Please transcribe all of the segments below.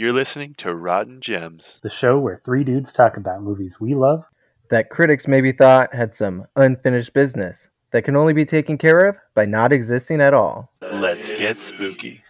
You're listening to Rotten Gems, the show where three dudes talk about movies we love that critics maybe thought had some unfinished business that can only be taken care of by not existing at all. Let's get spooky.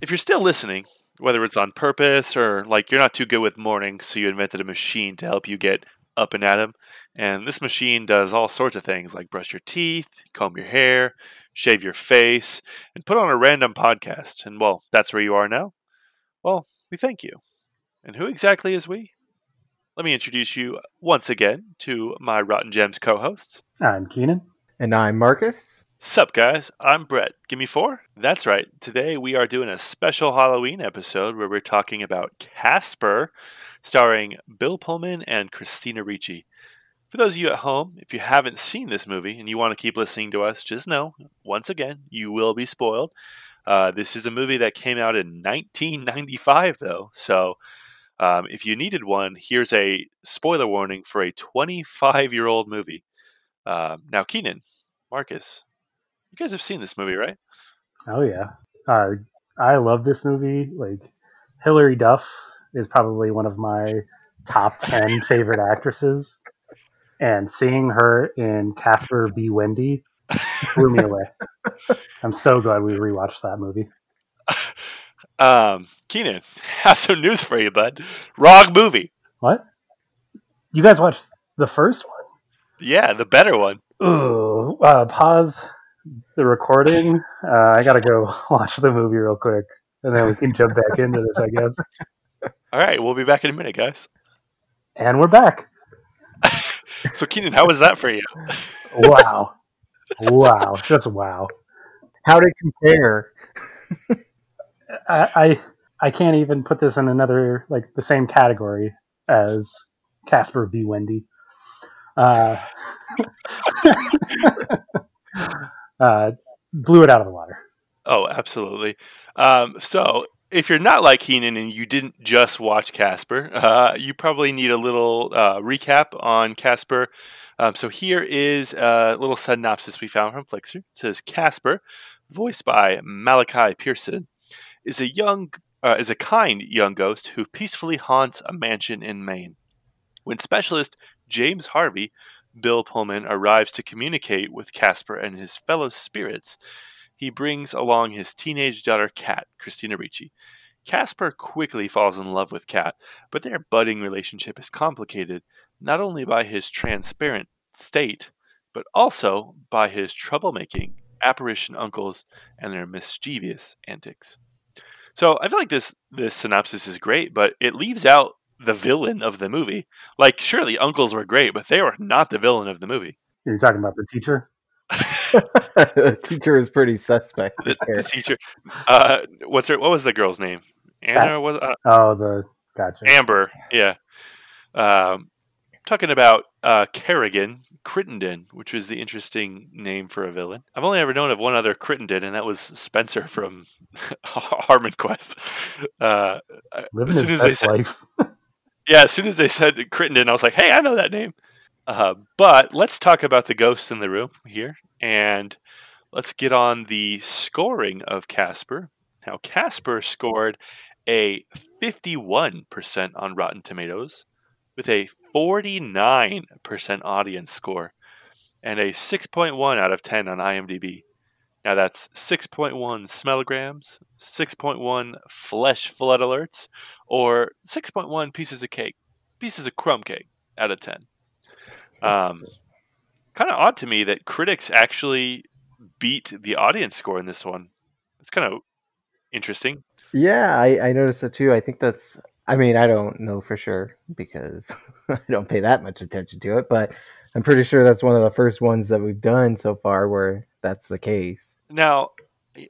If you're still listening, whether it's on purpose or like you're not too good with mornings, so you invented a machine to help you get up and at 'em. And this machine does all sorts of things like brush your teeth, comb your hair, shave your face, and put on a random podcast. And well, that's where you are now. Well, we thank you. And who exactly is we? Let me introduce you once again to my Rotten Gems co-hosts. I'm Keenan. And I'm Marcus. Sup guys, I'm Brett. Give me four? That's right. Today we are doing a special Halloween episode where we're talking about Casper, starring Bill Pullman and Christina Ricci. For those of you at home, if you haven't seen this movie and you want to keep listening to us, just know, once again, you will be spoiled. This is a movie that came out in 1995 though, so if you needed one, here's a spoiler warning for a 25-year-old movie. Now Keenan, Marcus, you guys have seen this movie, right? Oh, yeah. I love this movie. Like, Hilary Duff is probably one of my top 10 favorite actresses. And seeing her in Casper v. Wendy blew me away. I'm so glad we rewatched that movie. Keenan, have some news for you, bud. Wrong movie. What? You guys watched the first one? Yeah, the better one. Ooh, pause the recording. I gotta go watch the movie real quick, and then we can jump back into this, I guess. All right, we'll be back in a minute, guys. And we're back. So, Keenan, how was that for you? Wow. Wow. That's wow. How to compare? I can't even put this in another, like, the same category as Casper v. Wendy. Blew it out of the water. Oh, absolutely. So if you're not like Keenan and you didn't just watch Casper, you probably need a little recap on Casper. So here is a little synopsis we found from Flixer. It says, Casper, voiced by Malachi Pearson, is a kind young ghost who peacefully haunts a mansion in Maine. When specialist James Harvey, Bill Pullman, arrives to communicate with Casper and his fellow spirits, he brings along his teenage daughter Kat, Christina Ricci. Casper quickly falls in love with Kat, but their budding relationship is complicated not only by his transparent state, but also by his troublemaking apparition uncles and their mischievous antics. So I feel like this synopsis is great, but it leaves out the villain of the movie. Like, surely uncles were great, but they were not the villain of the movie. You're talking about the teacher? The teacher is pretty suspect. The teacher. What was the girl's name? Anna? Gotcha. Amber, yeah. Talking about Kerrigan Crittenden, which is the interesting name for a villain. I've only ever known of one other Crittenden, and that was Spencer from Harmon Quest. As soon as they said Crittenden, I was like, hey, I know that name. But let's talk about the ghosts in the room here. And let's get on the scoring of Casper. Now, Casper scored a 51% on Rotten Tomatoes with a 49% audience score and a 6.1 out of 10 on IMDb. Now, that's 6.1 smellograms, 6.1 flesh flood alerts, or 6.1 pieces of crumb cake out of 10. Kind of odd to me that critics actually beat the audience score in this one. It's kind of interesting. Yeah, I noticed that too. I think that's, I mean, I don't know for sure because I don't pay that much attention to it, but I'm pretty sure that's one of the first ones that we've done so far where that's the case. Now,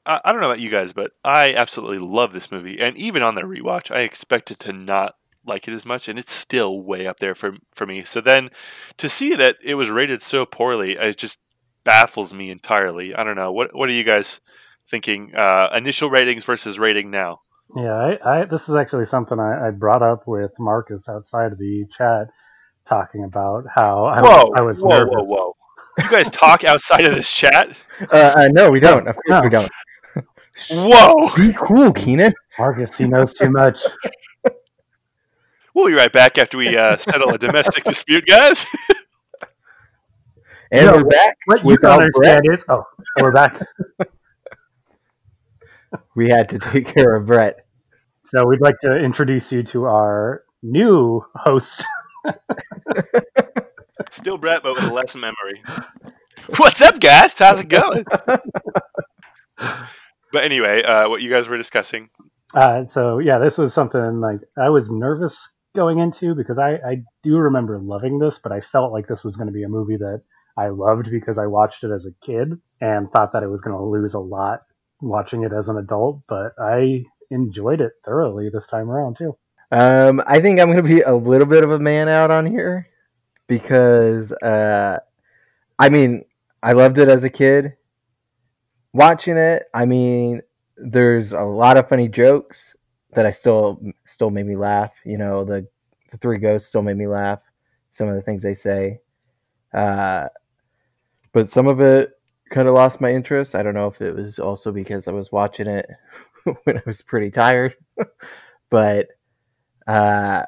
I don't know about you guys, but I absolutely love this movie. And even on the rewatch, I expected to not like it as much. And it's still way up there for me. So then to see that it was rated so poorly, it just baffles me entirely. I don't know. What are you guys thinking? Initial ratings versus rating now? Yeah, I this is actually something I brought up with Marcus outside of the chat, talking about how I was nervous. Whoa. You guys talk outside of this chat? No, we don't. Of course we don't. Whoa! Be cool, Keenan. Marcus, he knows too much. We'll be right back after we settle a domestic dispute, guys. And we're back. What you don't understand is, we're back. We had to take care of Brett. So we'd like to introduce you to our new host. Still Brett, but with less memory. What's up, guys? How's it going? But anyway, what you guys were discussing. This was something like I was nervous going into because I do remember loving this, but I felt like this was going to be a movie that I loved because I watched it as a kid and thought that it was going to lose a lot watching it as an adult, but I enjoyed it thoroughly this time around too. I think I'm going to be a little bit of a man out on here because, I loved it as a kid. Watching it, there's a lot of funny jokes that I still made me laugh. You know, the three ghosts still made me laugh. Some of the things they say, but some of it kind of lost my interest. I don't know if it was also because I was watching it when I was pretty tired, but I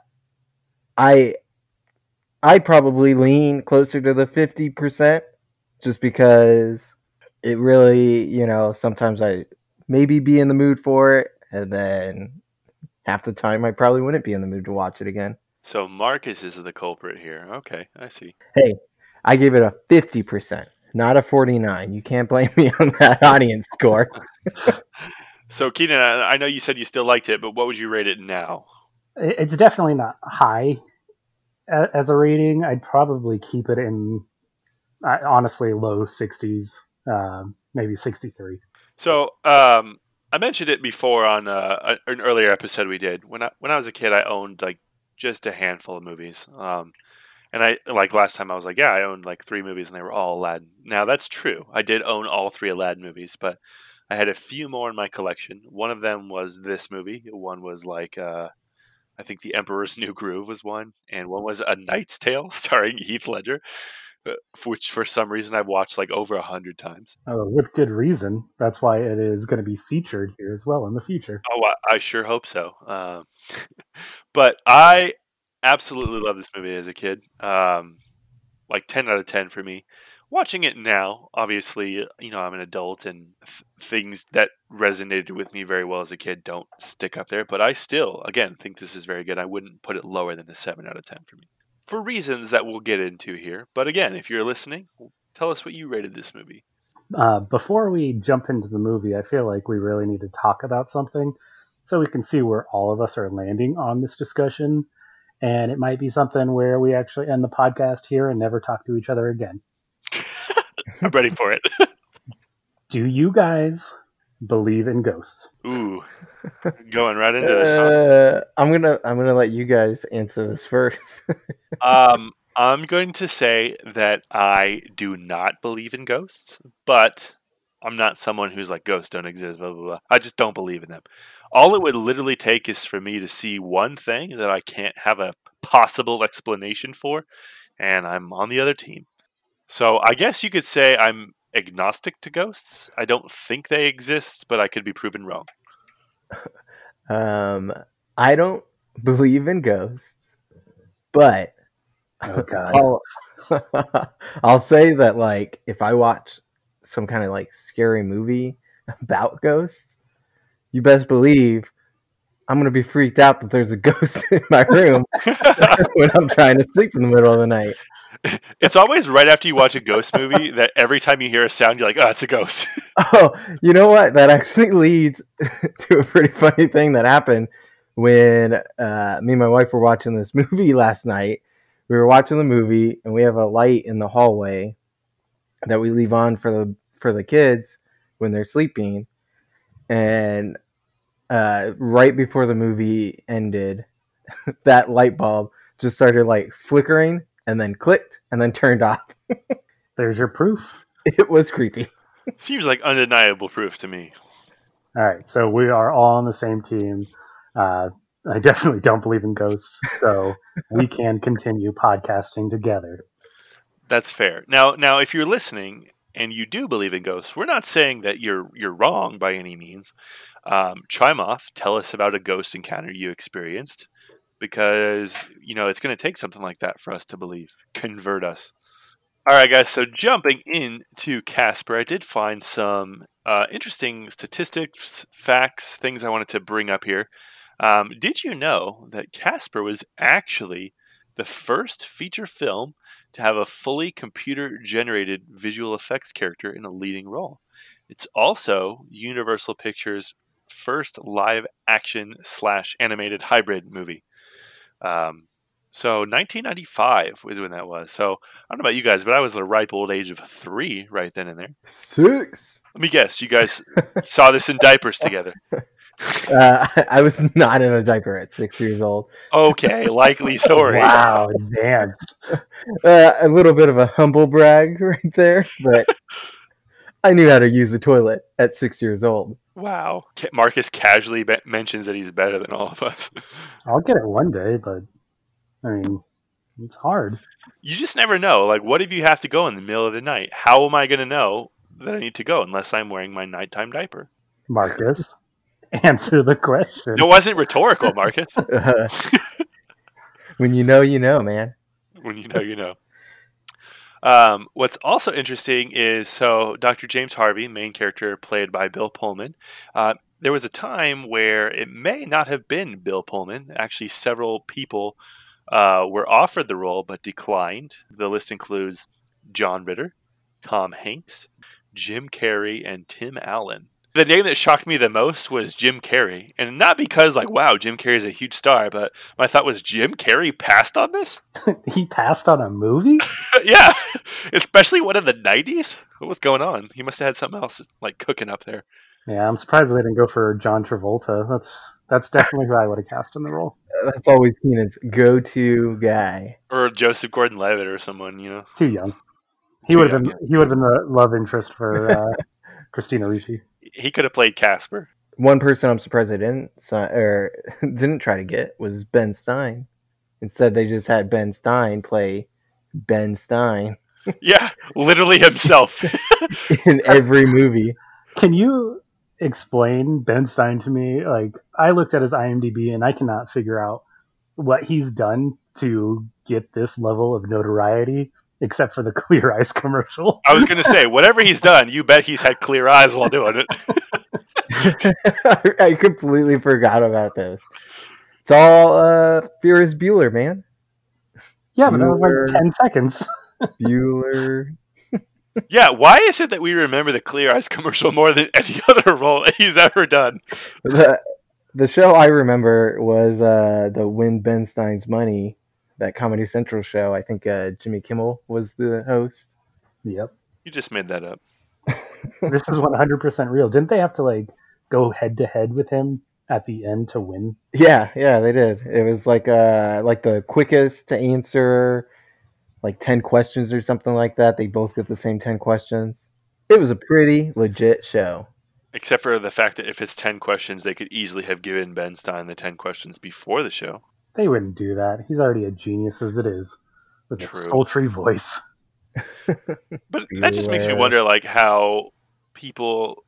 probably lean closer to the 50% just because it really, sometimes I maybe be in the mood for it, and then half the time I probably wouldn't be in the mood to watch it again. So Marcus is the culprit here. Okay, I see. Hey, I gave it a 50%. Not a 49. You can't blame me on that audience score. So, Keenan, I know you said you still liked it, but what would you rate it now? It's definitely not high as a rating. I'd probably keep it in, honestly, low 60s, maybe 63. So, I mentioned it before on an earlier episode we did. When I was a kid, I owned just a handful of movies. And I last time I was I owned three movies and they were all Aladdin. Now that's true. I did own all three Aladdin movies, but I had a few more in my collection. One of them was this movie. One was I think The Emperor's New Groove was one, and one was A Knight's Tale starring Heath Ledger, which for some reason I've watched over 100 times. Oh, with good reason. That's why it is going to be featured here as well in the future. Oh, I sure hope so. But I absolutely love this movie as a kid. 10 out of 10 for me. Watching it now, obviously, I'm an adult and things that resonated with me very well as a kid don't stick up there. But I still, again, think this is very good. I wouldn't put it lower than a 7 out of 10 for me. For reasons that we'll get into here. But again, if you're listening, tell us what you rated this movie. Before we jump into the movie, I feel like we really need to talk about something so we can see where all of us are landing on this discussion. And it might be something where we actually end the podcast here and never talk to each other again. I'm ready for it. Do you guys believe in ghosts? Ooh, going right into this. I'm gonna let you guys answer this first. I'm going to say that I do not believe in ghosts, but I'm not someone who's ghosts don't exist, blah, blah, blah. I just don't believe in them. All it would literally take is for me to see one thing that I can't have a possible explanation for, and I'm on the other team. So I guess you could say I'm agnostic to ghosts. I don't think they exist, but I could be proven wrong. I don't believe in ghosts, but I'll say that if I watch some kind of scary movie about ghosts, you best believe I'm going to be freaked out that there's a ghost in my room when I'm trying to sleep in the middle of the night. It's always right after you watch a ghost movie that every time you hear a sound, you're it's a ghost. Oh, you know what? That actually leads to a pretty funny thing that happened when me and my wife were watching this movie last night. We were watching the movie and we have a light in the hallway that we leave on for the kids when they're sleeping. And right before the movie ended, that light bulb just started flickering and then clicked and then turned off. There's your proof. It was creepy. Seems like undeniable proof to me. All right, so we are all on the same team. I definitely don't believe in ghosts, so we can continue podcasting together. That's fair. Now, if you're listening and you do believe in ghosts, we're not saying that you're wrong by any means. Chime off. Tell us about a ghost encounter you experienced, because it's going to take something like that for us to believe. Convert us. All right, guys. So jumping into Casper, I did find some interesting statistics, facts, things I wanted to bring up here. Did you know that Casper was actually the first feature film to have a fully computer-generated visual effects character in a leading role? It's also Universal Pictures' first live-action/animated hybrid movie. So 1995 was when that was. So I don't know about you guys, but I was the ripe old age of 3 right then and there. 6. Let me guess, you guys saw this in diapers together. I was not in a diaper at 6 years old. Okay, likely story. Wow, damn. A little bit of a humble brag right there, but I knew how to use the toilet at 6 years old. Wow. Marcus casually mentions that he's better than all of us. I'll get it one day, but I mean, it's hard. You just never know. Like, what if you have to go in the middle of the night? How am I going to know that I need to go unless I'm wearing my nighttime diaper? Marcus. Answer the question. It wasn't rhetorical, Marcus. When you know, man. When you know. What's also interesting is, so Dr. James Harvey, main character played by Bill Pullman, there was a time where it may not have been Bill Pullman. Actually, several people were offered the role but declined. The list includes John Ritter, Tom Hanks, Jim Carrey, and Tim Allen. The name that shocked me the most was Jim Carrey. And not because, like, wow, Jim Carrey's a huge star, but my thought was, Jim Carrey passed on this? He passed on a movie? Yeah. Especially one in the 90s? What was going on? He must have had something else, like, cooking up there. Yeah, I'm surprised they didn't go for John Travolta. That's definitely who I would have cast in the role. That's always Keenan's go-to guy. Or Joseph Gordon-Levitt or someone, Too young. He would have been the love interest for Christina Ricci. He could have played Casper. One person I'm surprised they didn't try to get was Ben Stein. Instead, they just had Ben Stein play Ben Stein. Yeah, literally himself. In every movie. Can you explain Ben Stein to me? Like, I looked at his IMDb and I cannot figure out what he's done to get this level of notoriety. Except for the Clear Eyes commercial. I was going to say, whatever he's done, you bet he's had clear eyes while doing it. I completely forgot about this. It's all Ferris Bueller, man. Yeah, but Bueller, that was like 10 seconds. Bueller. Yeah, why is it that we remember the Clear Eyes commercial more than any other role he's ever done? The show I remember was the Win Ben Stein's Money. That Comedy Central show, I think Jimmy Kimmel was the host. Yep. You just made that up. This is 100% real. Didn't they have to go head-to-head with him at the end to win? Yeah, they did. It was like the quickest to answer, like 10 questions or something like that. They both get the same 10 questions. It was a pretty legit show. Except for the fact that if it's 10 questions, they could easily have given Ben Stein the 10 questions before the show. They wouldn't do that. He's already a genius as it is, with a sultry voice. But that just makes me wonder, how people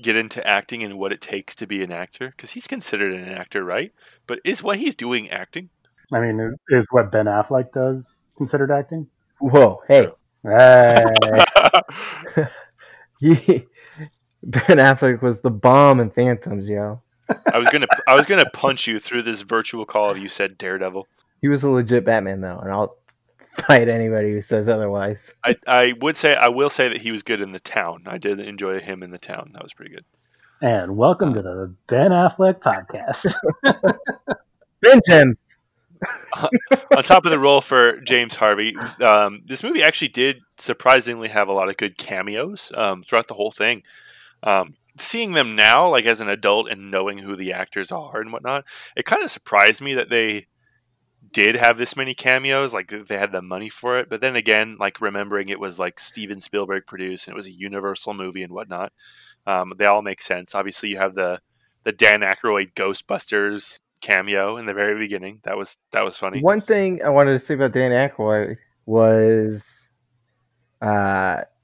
get into acting and what it takes to be an actor. Because he's considered an actor, right? But is what he's doing acting? I mean, is what Ben Affleck does considered acting? Whoa, hey. Ben Affleck was the bomb in Phantoms, yo. I was gonna punch you through this virtual call if you said Daredevil. He was a legit Batman though, and I'll fight anybody who says otherwise. I will say that he was good in The Town. I did enjoy him in The Town. That was pretty good. And welcome to the Ben Affleck podcast. Ben Gems. On top of the role for James Harvey, this movie actually did surprisingly have a lot of good cameos throughout the whole thing. Seeing them now, as an adult and knowing who the actors are and whatnot, it kind of surprised me that they did have this many cameos, they had the money for it. But then again, remembering it was Steven Spielberg produced and it was a Universal movie and whatnot, They all make sense. Obviously, you have the Dan Aykroyd Ghostbusters cameo in the very beginning. That was funny. One thing I wanted to say about Dan Aykroyd was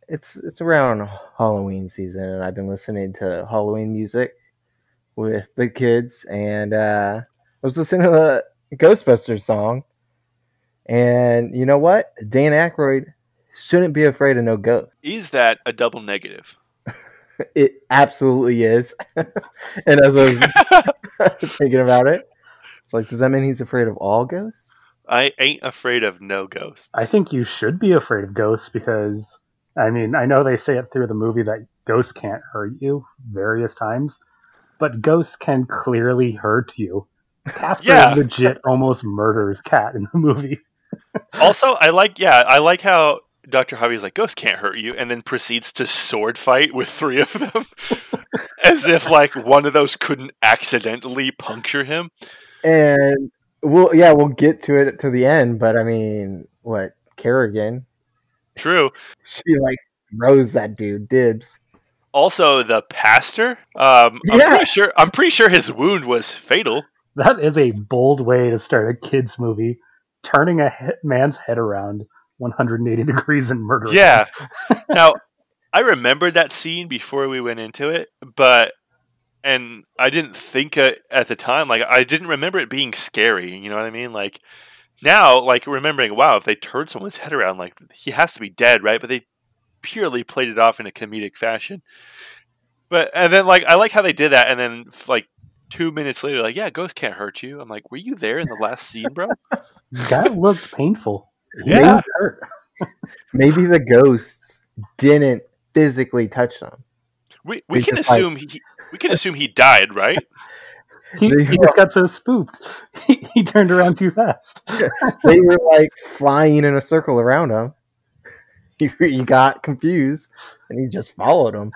it's around Halloween season, and I've been listening to Halloween music with the kids, and I was listening to the Ghostbusters song, and you know what? Dan Aykroyd shouldn't be afraid of no ghost. Is that a double negative? It absolutely is. And as I was thinking about it, it's like, does that mean he's afraid of all ghosts? I ain't afraid of no ghosts. I think you should be afraid of ghosts because, I mean, I know they say it through the movie that ghosts can't hurt you various times, but ghosts can clearly hurt you. Casper legit almost murders Kat in the movie. Also, I like how Dr. Harvey's like, ghosts can't hurt you, and then proceeds to sword fight with three of them. As if, like, one of those couldn't accidentally puncture him. And, we'll get to it to the end, but, I mean, what, Kerrigan? True. She, like, rose that dude, dibs. Also, the pastor? I'm pretty sure his wound was fatal. That is a bold way to start a kid's movie. Turning a man's head around 180 degrees and murdering him. Now, I remembered that scene before we went into it, and I didn't think at the time, like, I didn't remember it being scary, you know what I mean? Like, now, like, remembering, wow, if they turned someone's head around, like, he has to be dead, right? But they purely played it off in a comedic fashion. But, and then, like, I like how they did that, and then, like, 2 minutes later, like, yeah, ghosts can't hurt you. I'm like, were you there in the last scene, bro? That looked painful. Yeah. Maybe the ghosts didn't physically touch them. We can assume he died, right? He just got so spooked. He turned around too fast. They were like flying in a circle around him. He got confused and he just followed him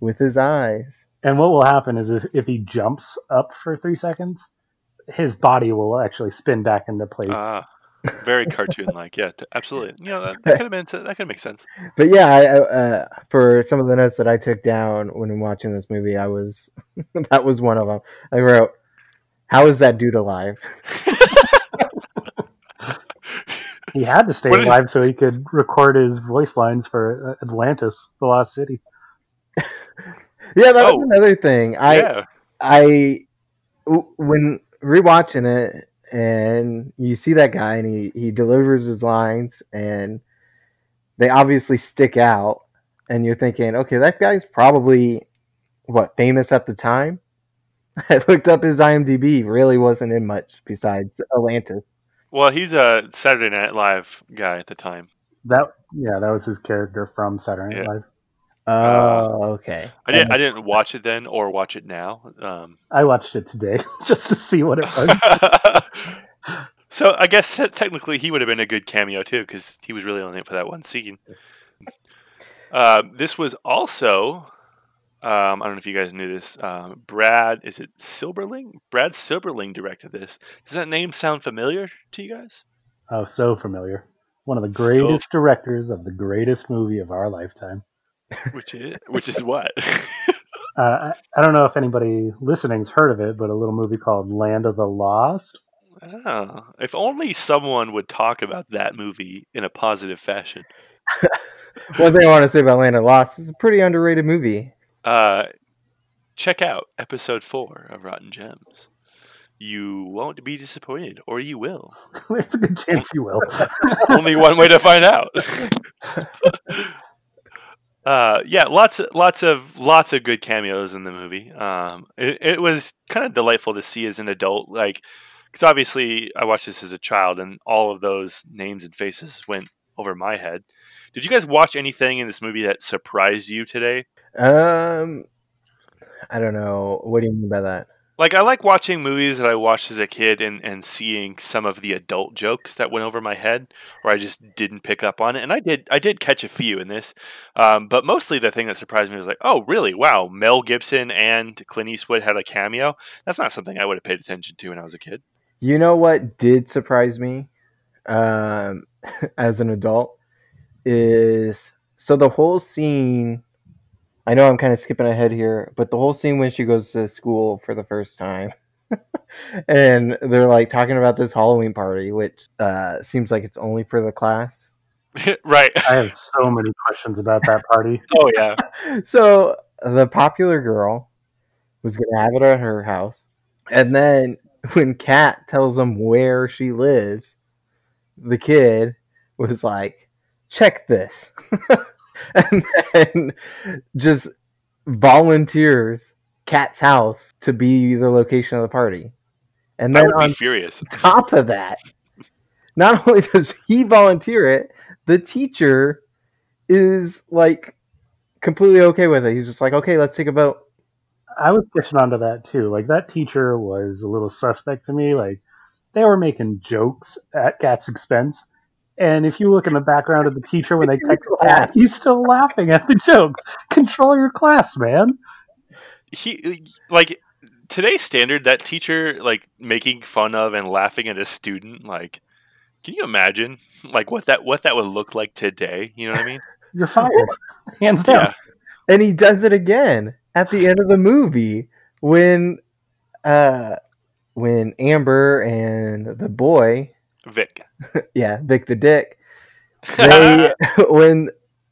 with his eyes. And what will happen is if he jumps up for 3 seconds, his body will actually spin back into place. Very cartoon-like, yeah, absolutely. You know, that could make sense. But yeah, I for some of the notes that I took down when watching this movie, that was one of them. I wrote, "How is that dude alive?" He had to stay alive so he could record his voice lines for Atlantis, The Lost City. Yeah, that was another thing. When rewatching it, and you see that guy, and he delivers his lines, and they obviously stick out. And you're thinking, okay, that guy's probably famous at the time. I looked up his IMDb; really wasn't in much besides Atlantis. Well, he's a Saturday Night Live guy at the time. That was his character from Saturday Night Live. Oh, okay. I didn't watch it then or watch it now. I watched it today just to see what it was. So I guess technically he would have been a good cameo too, because he was really only in for that one scene. This was also, I don't know if you guys knew this, Brad Silberling directed this. Does that name sound familiar to you guys? Oh, so familiar. One of the greatest directors of the greatest movie of our lifetime. Which is what? I don't know if anybody listening's heard of it, but a little movie called Land of the Lost. Oh, if only someone would talk about that movie in a positive fashion. One thing I want to say about Land of the Lost is a pretty underrated movie. Check out episode 4 of Rotten Gems. You won't be disappointed, or you will. There's a good chance you will. Only one way to find out. Lots of good cameos in the movie. It was kind of delightful to see as an adult, like, because obviously I watched this as a child, and all of those names and faces went over my head. Did you guys watch anything in this movie that surprised you today? I don't know. What do you mean by that? Like, I like watching movies that I watched as a kid and seeing some of the adult jokes that went over my head, or I just didn't pick up on it. And I did catch a few in this. But mostly the thing that surprised me was like, oh, really? Wow, Mel Gibson and Clint Eastwood had a cameo? That's not something I would have paid attention to when I was a kid. You know what did surprise me as an adult is, so the whole scene I know I'm kind of skipping ahead here, but the whole scene when she goes to school for the first time and they're like talking about this Halloween party, which seems like it's only for the class. Right. I have so many questions about that party. Oh, yeah. So the popular girl was going to have it at her house. And then when Kat tells them where she lives, the kid was like, check this. And then just volunteers Kat's house to be the location of the party. And then on top of that, not only does he volunteer it, the teacher is like completely okay with it. He's just like, okay, let's take a vote. I was pushing onto that too. Like, that teacher was a little suspect to me. Like, they were making jokes at Kat's expense. And if you look in the background of the teacher when they text Kat, he's still laughing at the jokes. Control your class, man. He, like, today's standard, that teacher, like, making fun of and laughing at a student, like, can you imagine, like, what that would look like today? You know what I mean? You're fired. Hands down. Yeah. And he does it again at the end of the movie when Amber and the boy... Vic. Yeah, Vic the Dick. They, when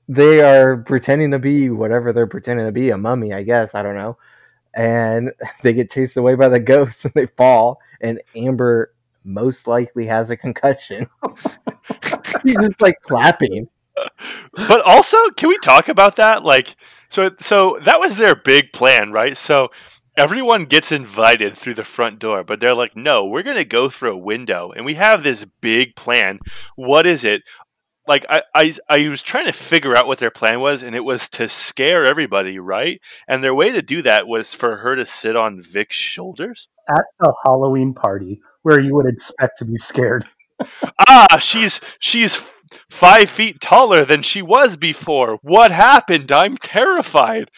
they are pretending to be whatever they're pretending to be, a mummy, I guess, I don't know. And they get chased away by the ghosts and they fall, and Amber... most likely has a concussion. He's just like clapping. But also, can we talk about that? Like, so that was their big plan, right? So everyone gets invited through the front door, but they're like, no, we're going to go through a window, and we have this big plan. What is it? Like, I was trying to figure out what their plan was, and it was to scare everybody, right? And their way to do that was for her to sit on Vic's shoulders. At a Halloween party where you would expect to be scared. She's 5 feet taller than she was before. What happened? I'm terrified.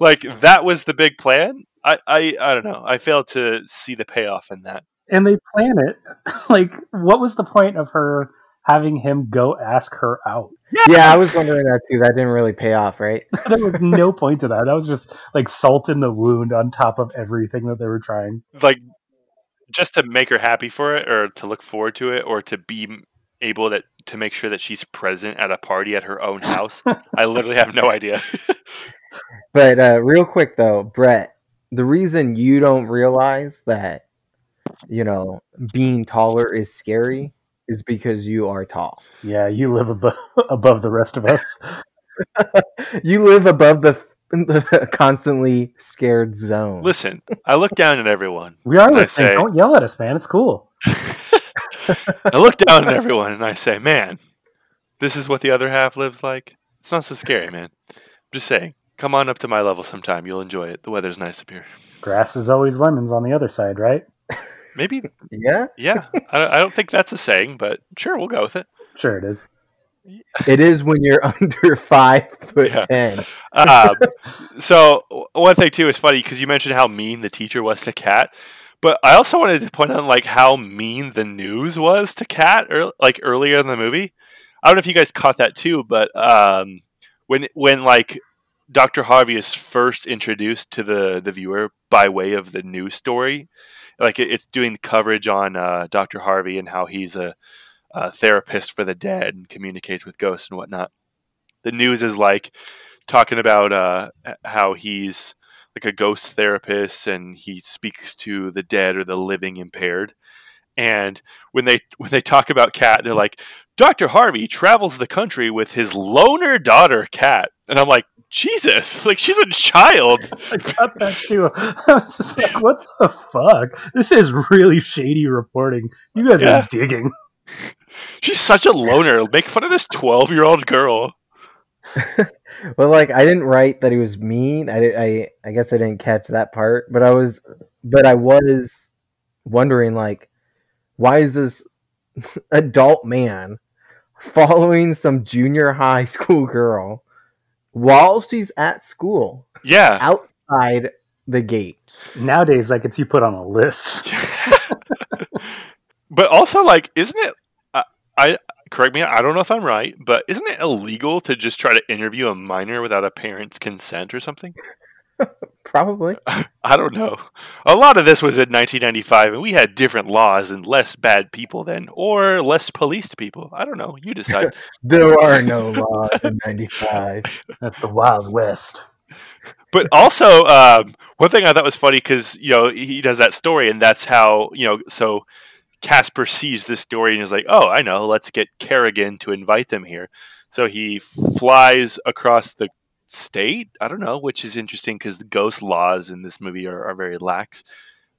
Like, that was the big plan? I don't know. I failed to see the payoff in that. And they plan it. Like, what was the point of her having him go ask her out? Yeah, I was wondering that too. That didn't really pay off, right? There was no point to that. That was just like salt in the wound on top of everything that they were trying. Like, just to make her happy for it, or to look forward to it, or to be able to make sure that she's present at a party at her own house. I literally have no idea. But real quick though, Brett, the reason you don't realize that, you know, being taller is scary is because you are tall. Yeah, you live above the rest of us. You live above the constantly scared zone. Listen, I look down at everyone. We are listening. Don't yell at us, man. It's cool. I look down at everyone and I say, man, this is what the other half lives like. It's not so scary, man. I'm just saying, come on up to my level sometime. You'll enjoy it. The weather's nice up here. Grass is always lemons on the other side, right? Maybe. Yeah? Yeah. I don't think that's a saying, but sure, we'll go with it. Sure it is. It is when you're under 5'10". So one thing, too, is funny because you mentioned how mean the teacher was to Kat. But I also wanted to point out, like, how mean the news was to Kat, like, earlier in the movie. I don't know if you guys caught that, too, but when like, Dr. Harvey is first introduced to the viewer by way of the news story. Like, it's doing coverage on Dr. Harvey and how he's a therapist for the dead and communicates with ghosts and whatnot. The news is, like, talking about how he's, like, a ghost therapist and he speaks to the dead or the living impaired. And when they talk about Kat, they're like, Dr. Harvey travels the country with his loner daughter, Kat. And I'm like, Jesus, like, she's a child. I got that too. I was just like, what the fuck? This is really shady reporting. You guys are digging. She's such a loner. Make fun of this 12-year-old girl. Well, like, I didn't write that he was mean. I guess I didn't catch that part, but I was wondering, like, why is this adult man following some junior high school girl while she's at school? Yeah. Outside the gate. Nowadays, that gets you put on a list. But also, like, isn't it? I correct me, I don't know if I'm right, but isn't it illegal to just try to interview a minor without a parent's consent or something? Probably. I don't know. A lot of this was in 1995, and we had different laws and less bad people then, or less policed people. I don't know. You decide. There are no laws in 95. That's the Wild West. But also, one thing I thought was funny, because, you know, he does that story, and that's how, you know, so Casper sees this story and is like, oh, I know, let's get Kerrigan to invite them here. So he flies across the state, I don't know, which is interesting because the ghost laws in this movie are very lax.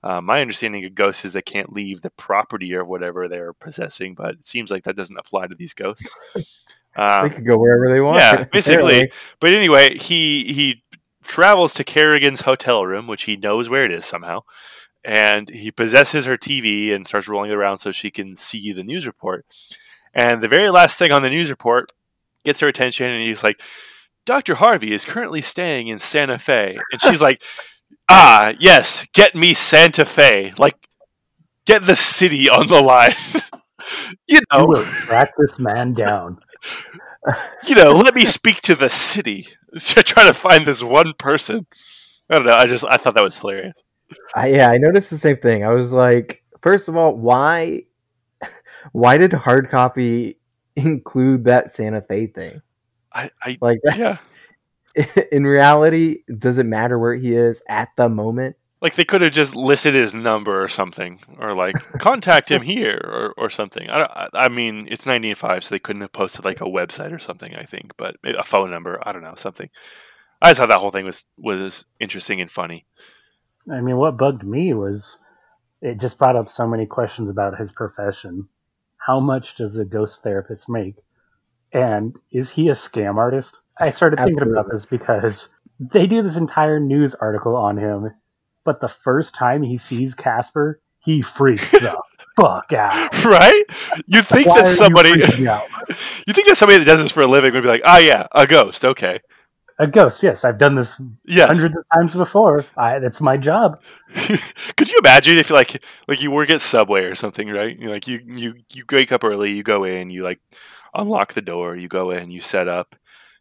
My understanding of ghosts is they can't leave the property or whatever they're possessing, but it seems like that doesn't apply to these ghosts. They could go wherever they want. Yeah, basically. But anyway, he travels to Kerrigan's hotel room, which he knows where it is somehow, and he possesses her TV and starts rolling it around so she can see the news report. And the very last thing on the news report gets her attention, and he's like, Dr. Harvey is currently staying in Santa Fe. And she's like, ah, yes, get me Santa Fe. Like, get the city on the line. You know, you will track this man down. You know, let me speak to the city to try to find this one person. I don't know. I thought that was hilarious. I noticed the same thing. I was like, first of all, why did hard copy include that Santa Fe thing? I like that. Yeah. In reality, does it matter where he is at the moment? Like, they could have just listed his number or something, or like contact him here or something. I mean, it's 1995, so they couldn't have posted like a website or something, I think, but a phone number. I don't know, something. I just thought that whole thing was interesting and funny. I mean, what bugged me was it just brought up so many questions about his profession. How much does a ghost therapist make? And is he a scam artist? I started thinking about this because they do this entire news article on him, but the first time he sees Casper, he freaks the fuck out. Right? You'd think that somebody that does this for a living would be like, oh yeah, a ghost, okay. A ghost, yes. I've done this hundreds of times before. That's my job. Could you imagine if like you work at Subway or something, right? You're like you wake up early, you go in, you like unlock the door, you go in, you set up,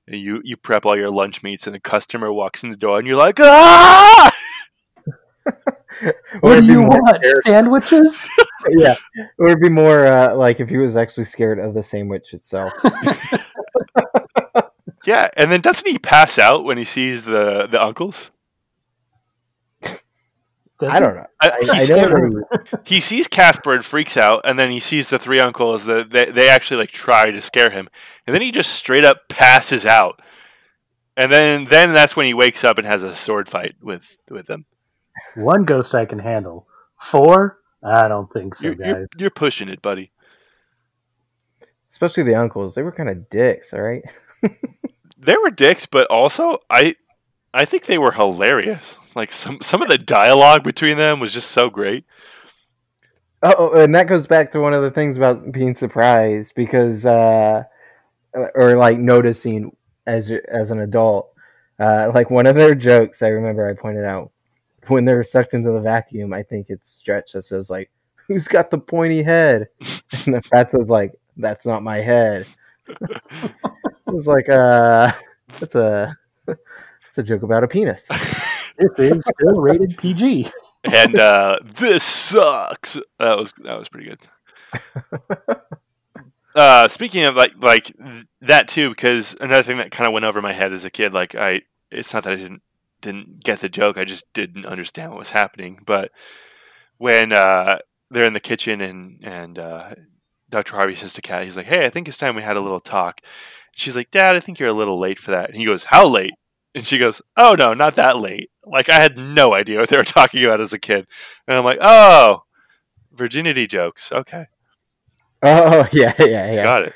and you prep all your lunch meats, and the customer walks in the door, and you're like, ah! What do you want? Sandwiches? Yeah. It would be more like if he was actually scared of the sandwich itself. Yeah, and then doesn't he pass out when he sees the uncles? I don't know. He sees Casper and freaks out, and then he sees the three uncles. They actually like try to scare him, and then he just straight up passes out. And then that's when he wakes up and has a sword fight with them. One ghost I can handle. 4? I don't think so, guys. You're pushing it, buddy. Especially the uncles. They were kind of dicks, all right? They were dicks, but also I think they were hilarious. Like some of the dialogue between them was just so great. Oh, and that goes back to one of the things about being surprised, because or like noticing as an adult. Like one of their jokes, I remember I pointed out when they were sucked into the vacuum. I think it's Stretch that says like, "Who's got the pointy head?" And the Fats was like, "That's not my head." It was like, that's a joke about a penis. This is still rated PG. And this sucks. That was pretty good. Speaking of like that too, because another thing that kind of went over my head as a kid, like it's not that I didn't get the joke, I just didn't understand what was happening. But when they're in the kitchen and Dr. Harvey says to Kat, he's like, "Hey, I think it's time we had a little talk." She's like, "Dad, I think you're a little late for that." And he goes, "How late?" And she goes, "Oh, no, not that late." Like, I had no idea what they were talking about as a kid. And I'm like, oh, virginity jokes. Okay. Oh, yeah. Got it.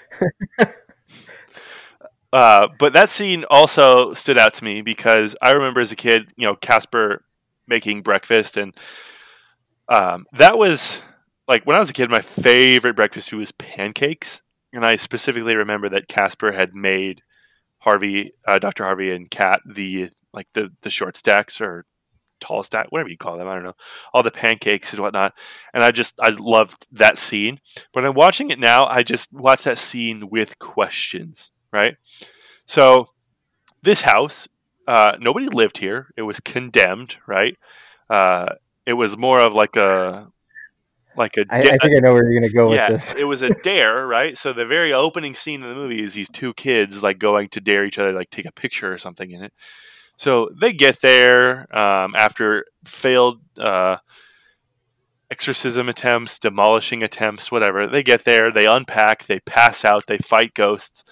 But that scene also stood out to me because I remember as a kid, you know, Casper making breakfast. And that was, like, when I was a kid, my favorite breakfast food was pancakes. And I specifically remember that Casper had made Dr. Harvey and Kat the short stacks or tall stack, whatever you call them, I don't know, all the pancakes and whatnot. And I loved that scene. But I'm watching it now, I just watch that scene with questions, right? So this house, nobody lived here. It was condemned, right? It was more of like a... I think I know where you're going to go with this. It was a dare, right? So the very opening scene of the movie is these two kids like going to dare each other, like take a picture or something in it. So they get there after failed exorcism attempts, demolishing attempts, whatever. They get there, they unpack, they pass out, they fight ghosts,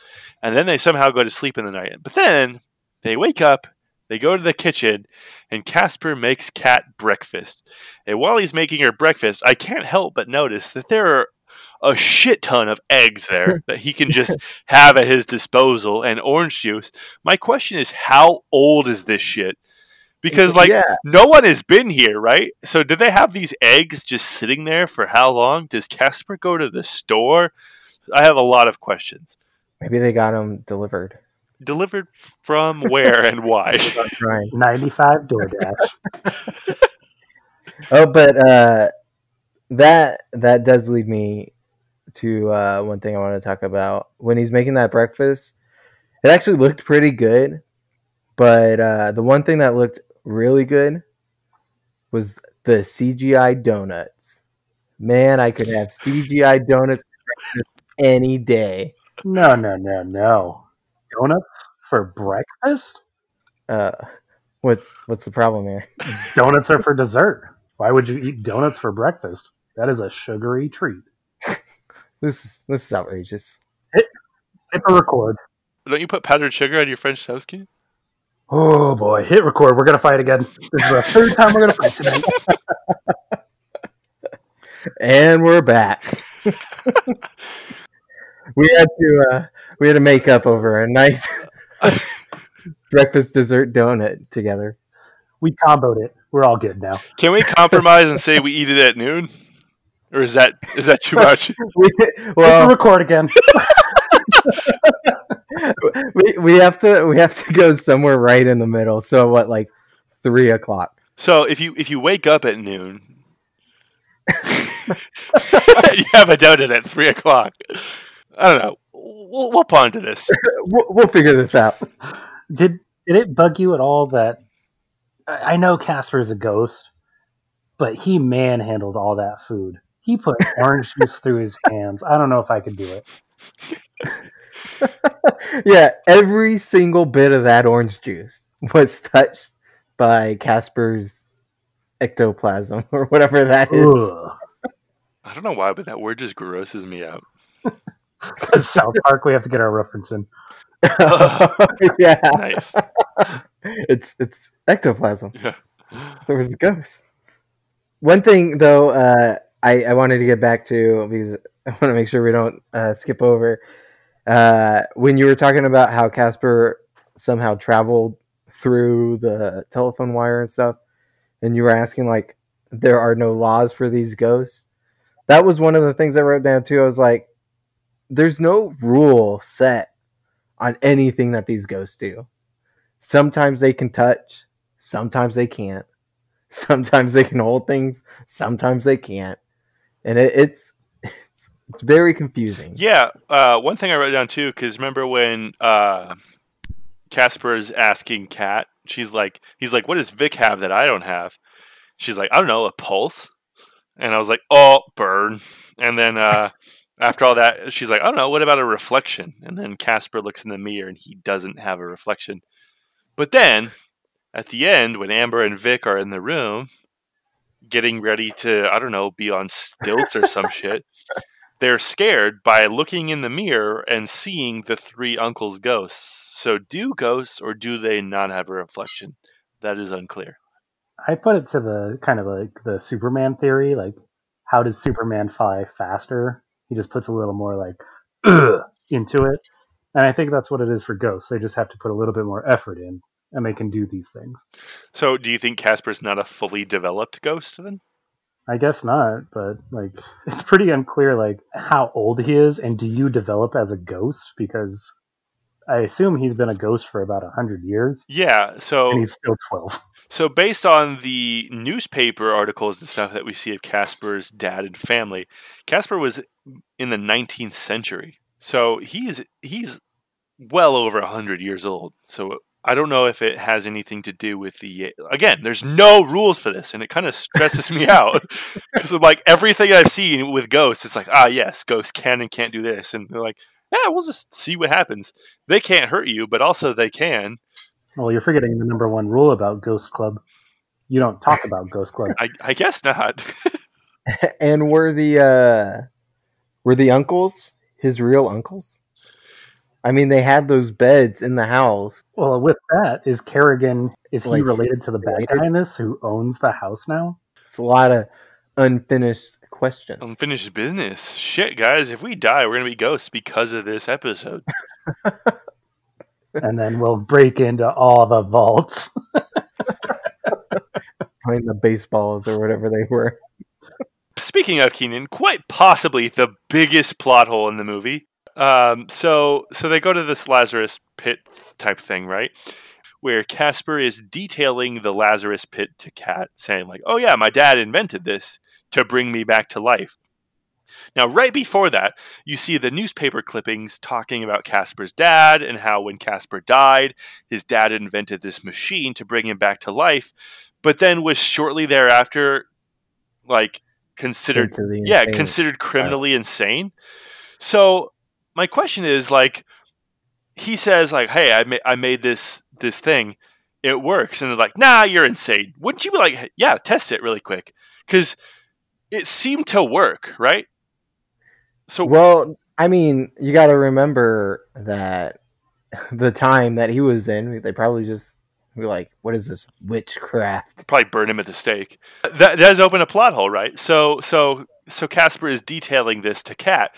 and then they somehow go to sleep in the night. But then they wake up. They go to the kitchen, and Casper makes Kat breakfast. And while he's making her breakfast, I can't help but notice that there are a shit ton of eggs there that he can just have at his disposal, and orange juice. My question is, how old is this shit? Because, like, no one has been here, right? So did they have these eggs just sitting there for how long? Does Casper go to the store? I have a lot of questions. Maybe they got them delivered. Delivered from where and why? 95 DoorDash. Oh, but that does lead me to one thing I want to talk about. When he's making that breakfast, it actually looked pretty good. But the one thing that looked really good was the CGI donuts. Man, I could have CGI donuts for breakfast any day. No. Donuts for breakfast? What's the problem here? Donuts are for dessert. Why would you eat donuts for breakfast? That is a sugary treat. This is outrageous. Hit record. Don't you put powdered sugar on your French toast, kid? Oh boy, hit record. We're gonna fight again. This is the third time we're gonna fight tonight. And we're back. We had to make up over a nice breakfast dessert donut together. We comboed it. We're all good now. Can we compromise and say we eat it at noon? Or is that too much? We can record again. we have to go somewhere right in the middle. So what, like 3 o'clock? So if you wake up at noon, you have a donut at 3 o'clock. I don't know. We'll ponder this. We'll figure this out. Did it bug you at all that I know Casper is a ghost, but he manhandled all that food. He put orange juice through his hands. I don't know if I could do it. Yeah, every single bit of that orange juice was touched by Casper's ectoplasm or whatever that is. Ugh. I don't know why, but that word just grosses me out. South Park, we have to get our reference in. Yeah, nice. It's ectoplasm. Yeah. There was a ghost. One thing though, I wanted to get back to because I want to make sure we don't skip over. When you were talking about how Casper somehow traveled through the telephone wire and stuff, and you were asking like there are no laws for these ghosts. That was one of the things I wrote down too. I was like, there's no rule set on anything that these ghosts do. Sometimes they can touch. Sometimes they can't. Sometimes they can hold things. Sometimes they can't. And it's very confusing. Yeah. One thing I wrote down too, because remember when Casper is asking Kat, he's like, what does Vic have that I don't have? She's like, I don't know, a pulse. And I was like, oh, burn. And then, after all that, she's like, I don't know, what about a reflection? And then Casper looks in the mirror, and he doesn't have a reflection. But then, at the end, when Amber and Vic are in the room, getting ready to, I don't know, be on stilts or some shit, they're scared by looking in the mirror and seeing the three uncles' ghosts. So do ghosts, or do they not have a reflection? That is unclear. I put it to the kind of like the Superman theory, like, how does Superman fly faster? He just puts a little more like into it. And I think that's what it is for ghosts. They just have to put a little bit more effort in and they can do these things. So do you think Casper's not a fully developed ghost then? I guess not, but like it's pretty unclear like how old he is and do you develop as a ghost? Because I assume he's been a ghost for about 100 years. Yeah, so and he's still 12. So based on the newspaper articles and stuff that we see of Casper's dad and family, Casper was in the 19th century. So he's well over 100 years old. So I don't know if it has anything to do with the... Again, there's no rules for this, and it kind of stresses me out. Because like everything I've seen with ghosts, it's like, ah, yes, ghosts can and can't do this. And they're like, yeah, we'll just see what happens. They can't hurt you, but also they can. Well, you're forgetting the number one rule about Ghost Club. You don't talk about Ghost Club. I guess not. And were the uncles his real uncles? I mean, they had those beds in the house. Well, with that, is Kerrigan, he related to the bad guy in this who owns the house now? It's a lot of unfinished questions. Unfinished business. Shit, guys, if we die, we're going to be ghosts because of this episode. And then we'll break into all the vaults. Playing the baseballs or whatever they were. Speaking of Keenan, quite possibly the biggest plot hole in the movie. So they go to this Lazarus Pit type thing, right? Where Casper is detailing the Lazarus Pit to Kat, saying like, oh yeah, my dad invented this to bring me back to life. Now, right before that, you see the newspaper clippings talking about Casper's dad and how when Casper died, his dad invented this machine to bring him back to life, but then was shortly thereafter, like, considered criminally insane. So... my question is, like, he says, like, hey, I made this thing. It works. And they're like, nah, you're insane. Wouldn't you be like, hey, yeah, test it really quick? Because it seemed to work, right? So, well, I mean, you got to remember that the time that he was in, they probably just were like, what is this witchcraft? Probably burn him at the stake. That does open a plot hole, right? So Casper is detailing this to Kat.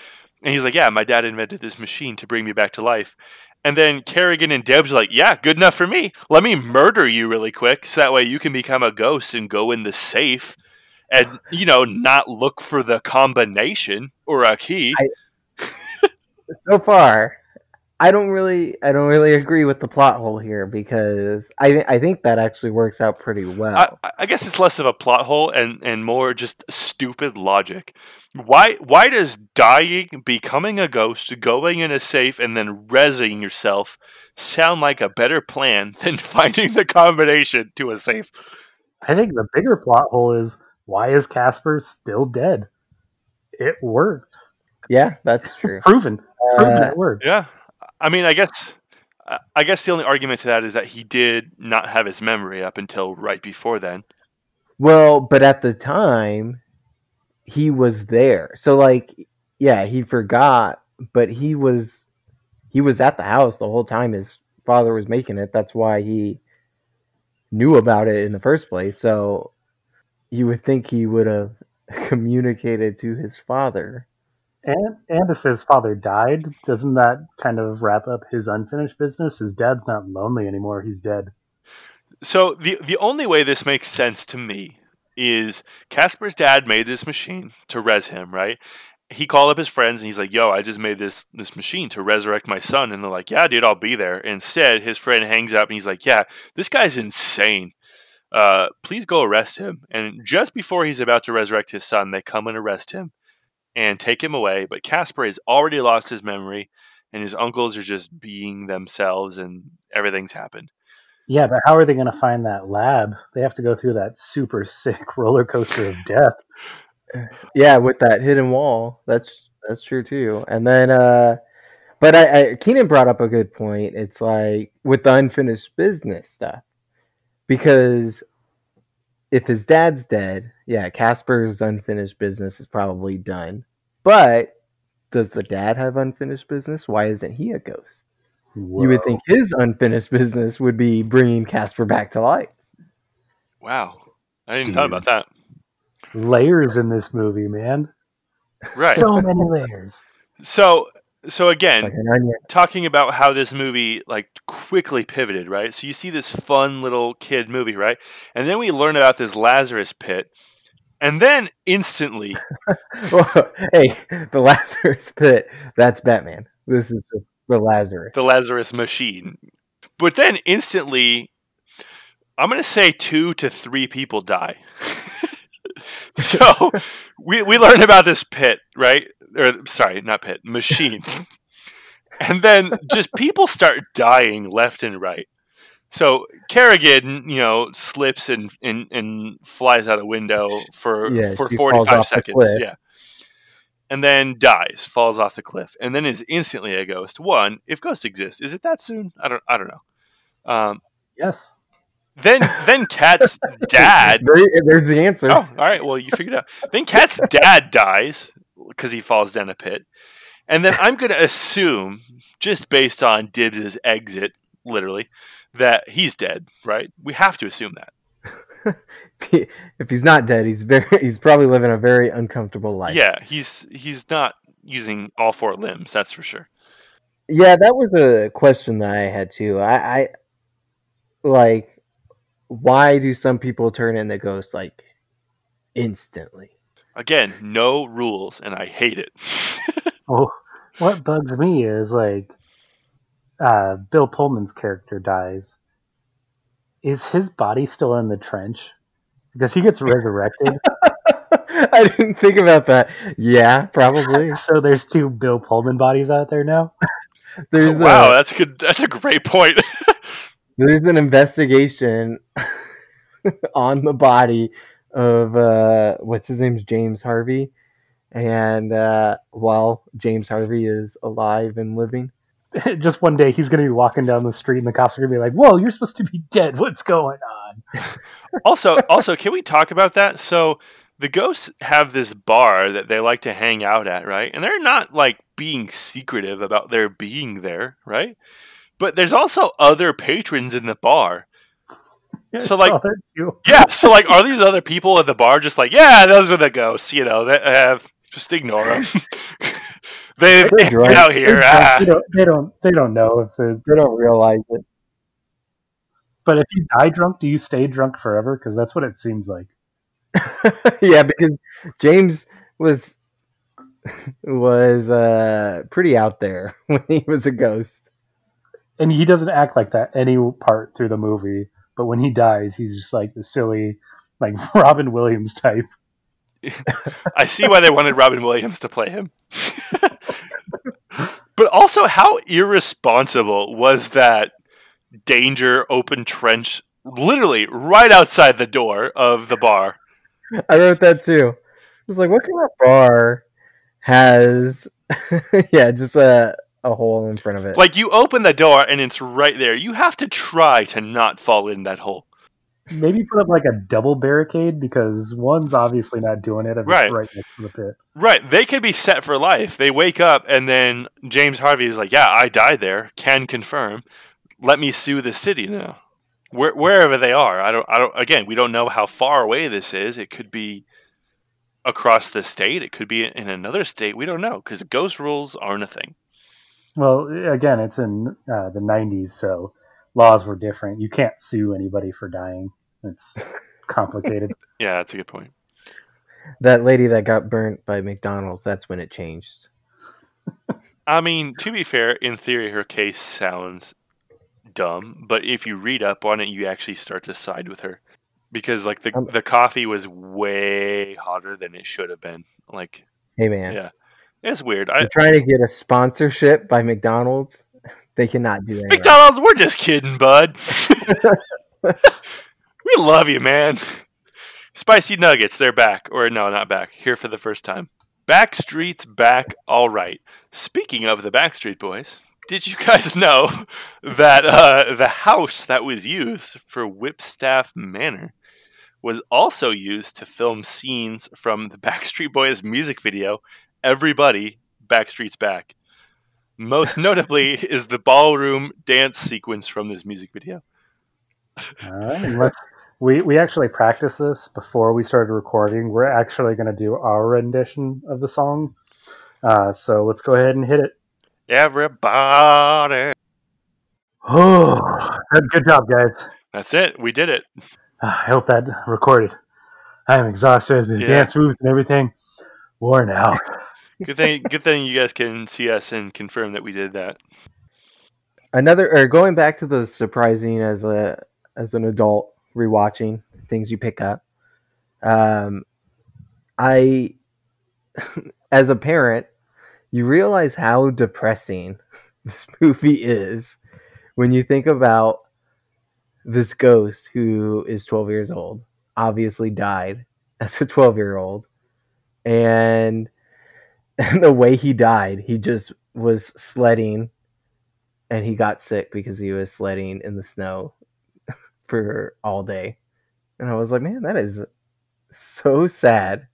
And he's like, yeah, my dad invented this machine to bring me back to life. And then Kerrigan and Deb's like, yeah, good enough for me. Let me murder you really quick so that way you can become a ghost and go in the safe and, you know, not look for the combination or a key. So far, I don't really agree with the plot hole here because I think that actually works out pretty well. I guess it's less of a plot hole and more just stupid logic. Why does dying, becoming a ghost, going in a safe, and then rezzing yourself sound like a better plan than finding the combination to a safe? I think the bigger plot hole is, why is Casper still dead? It worked. Yeah, that's true. Proven it worked. Yeah. I mean, I guess the only argument to that is that he did not have his memory up until right before then. Well, but at the time, he was there. So, like, yeah, he forgot, but he was at the house the whole time his father was making it. That's why he knew about it in the first place. So you would think he would have communicated to his father. And if his father died, doesn't that kind of wrap up his unfinished business? His dad's not lonely anymore. He's dead. So the only way this makes sense to me is Casper's dad made this machine to res him, right? He called up his friends and he's like, yo, I just made this machine to resurrect my son. And they're like, yeah, dude, I'll be there. Instead, his friend hangs up and he's like, yeah, this guy's insane. Please go arrest him. And just before he's about to resurrect his son, they come and arrest him and take him away, but Casper has already lost his memory, and his uncles are just being themselves, and everything's happened. Yeah, but how are they going to find that lab? They have to go through that super sick roller coaster of death. Yeah, with that hidden wall. That's true, too. And then, but Keenan brought up a good point. It's like, with the unfinished business stuff, because... if his dad's dead, yeah, Casper's unfinished business is probably done. But does the dad have unfinished business? Why isn't he a ghost? Whoa. You would think his unfinished business would be bringing Casper back to life. Wow. I didn't thought about that. Layers in this movie, man. Right. So many layers. So again, like talking about how this movie like quickly pivoted, right? So you see this fun little kid movie, right? And then we learn about this Lazarus Pit, and then instantly, well, hey, the Lazarus Pit—that's Batman. This is The Lazarus machine. But then instantly, I'm going to say 2 to 3 people die. So we learn about this pit, right? Or sorry, not pit, machine. And then just people start dying left and right. So Kerrigan, slips and flies out a window for 45 seconds. Yeah. And then dies, falls off the cliff, and then is instantly a ghost. One, if ghosts exist, is it that soon? I don't know. Yes. Then Kat's dad. There's the answer. Oh, all right. Well, you figured it out. Then Kat's dad dies because he falls down a pit, and then I'm going to assume, just based on Dibbs's exit, literally, that he's dead. Right? We have to assume that. If he's not dead, he's probably living a very uncomfortable life. Yeah, he's not using all 4 limbs, that's for sure. Yeah, that was a question that I had too. I like, why do some people turn into ghosts like instantly? Again, no rules, and I hate it. Well, what bugs me is like Bill Pullman's character dies. Is his body still in the trench? Because he gets resurrected. I didn't think about that. Yeah, probably. So there's 2 Bill Pullman bodies out there now? Wow, that's good. That's a great point. There's an investigation on the body of, what's his name, James Harvey. And while James Harvey is alive and living. Just one day he's going to be walking down the street and the cops are going to be like, whoa, you're supposed to be dead. What's going on? Also, can we talk about that? So the ghosts have this bar that they like to hang out at, right? And they're not like being secretive about their being there, right? But there's also other patrons in the bar. So like, yeah. So like, are these other people at the bar just like, yeah, those are the ghosts, that have, just ignore them. They're drunk out here. They don't know if they don't realize it. But if you die drunk, do you stay drunk forever? Because that's what it seems like. Yeah, because James was pretty out there when he was a ghost, and he doesn't act like that any part through the movie. But when he dies, he's just like the silly, like Robin Williams type. I see why they wanted Robin Williams to play him. But also, how irresponsible was that danger open trench literally right outside the door of the bar? I wrote that too. I was like, what kind of bar has just a hole in front of it? Like, you open the door and it's right there. You have to try to not fall in that hole. Maybe put up like a double barricade, because one's obviously not doing it. Right. Right next to the pit. Right. They could be set for life. They wake up and then James Harvey is like, yeah, I died there. Can confirm. Let me sue the city now. Wherever they are. I don't, again, we don't know how far away this is. It could be across the state. It could be in another state. We don't know, because ghost rules aren't a thing. Well, again, it's in the 90s, so laws were different. You can't sue anybody for dying. It's complicated. Yeah, that's a good point. That lady that got burnt by McDonald's, that's when it changed. I mean, to be fair, in theory, her case sounds dumb, but if you read up on it, you actually start to side with her. Because, like, the coffee was way hotter than it should have been. Like, hey, man. Yeah. It's weird. I'm trying to get a sponsorship by McDonald's. They cannot do that. McDonald's, we're just kidding, bud. We love you, man. Spicy nuggets, they're back. Or no, not back. Here for the first time. Backstreet's back, all right. Speaking of the Backstreet Boys, did you guys know that the house that was used for Whipstaff Manor was also used to film scenes from the Backstreet Boys music video, Everybody, Backstreet's Back? Most notably is the ballroom dance sequence from this music video. We actually practiced this before we started recording. We're actually going to do our rendition of the song. So let's go ahead and hit it. Everybody. Oh, good job, guys. That's it. We did it. I hope that recorded. I am exhausted. The dance moves and everything. Worn out. Good thing you guys can see us and confirm that we did that. Going back to the surprising as an adult, rewatching things you pick up. I, as a parent, you realize how depressing this movie is when you think about this ghost who is 12 years old, obviously died as a 12-year-old, and the way he died, he just was sledding, and he got sick because he was sledding in the snow for all day. And I was like, man, that is so sad.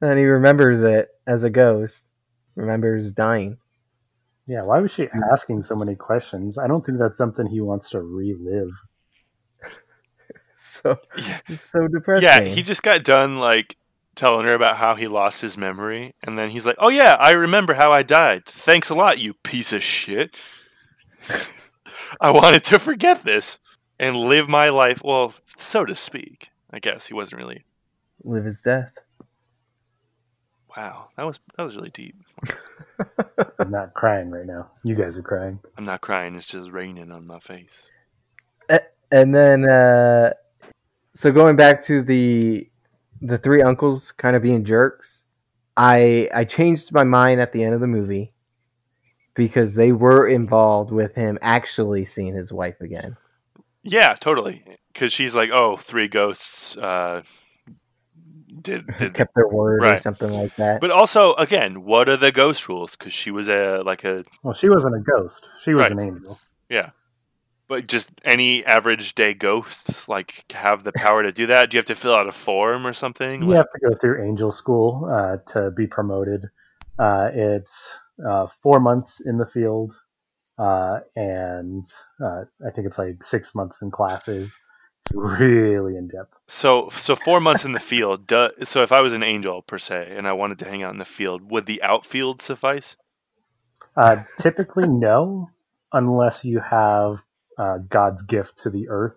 And then he remembers it as a ghost, remembers dying. Yeah, why was she asking so many questions? I don't think that's something he wants to relive. So depressing. Yeah, he just got done like telling her about how he lost his memory, and then he's like, "Oh yeah, I remember how I died. Thanks a lot, you piece of shit. I wanted to forget this and live my life, well, so to speak." I guess he wasn't really live his death. Wow, that was really deep. I'm not crying right now. You guys are crying. I'm not crying. It's just raining on my face. And then, so going back to the three uncles kind of being jerks, I changed my mind at the end of the movie because they were involved with him actually seeing his wife again. Yeah, totally. Because she's like, "Oh, three ghosts did kept their word," right, or something like that. But also, again, what are the ghost rules? Because she was she wasn't a ghost. She was right. An angel. Yeah. But just any average day ghosts like have the power to do that? Do you have to fill out a form or something? You have to go through angel school to be promoted. It's 4 months in the field, and I think it's like 6 months in classes. It's really in depth. So 4 months in the field. So if I was an angel per se and I wanted to hang out in the field, would the outfield suffice? Typically, no, unless you have God's gift to the earth,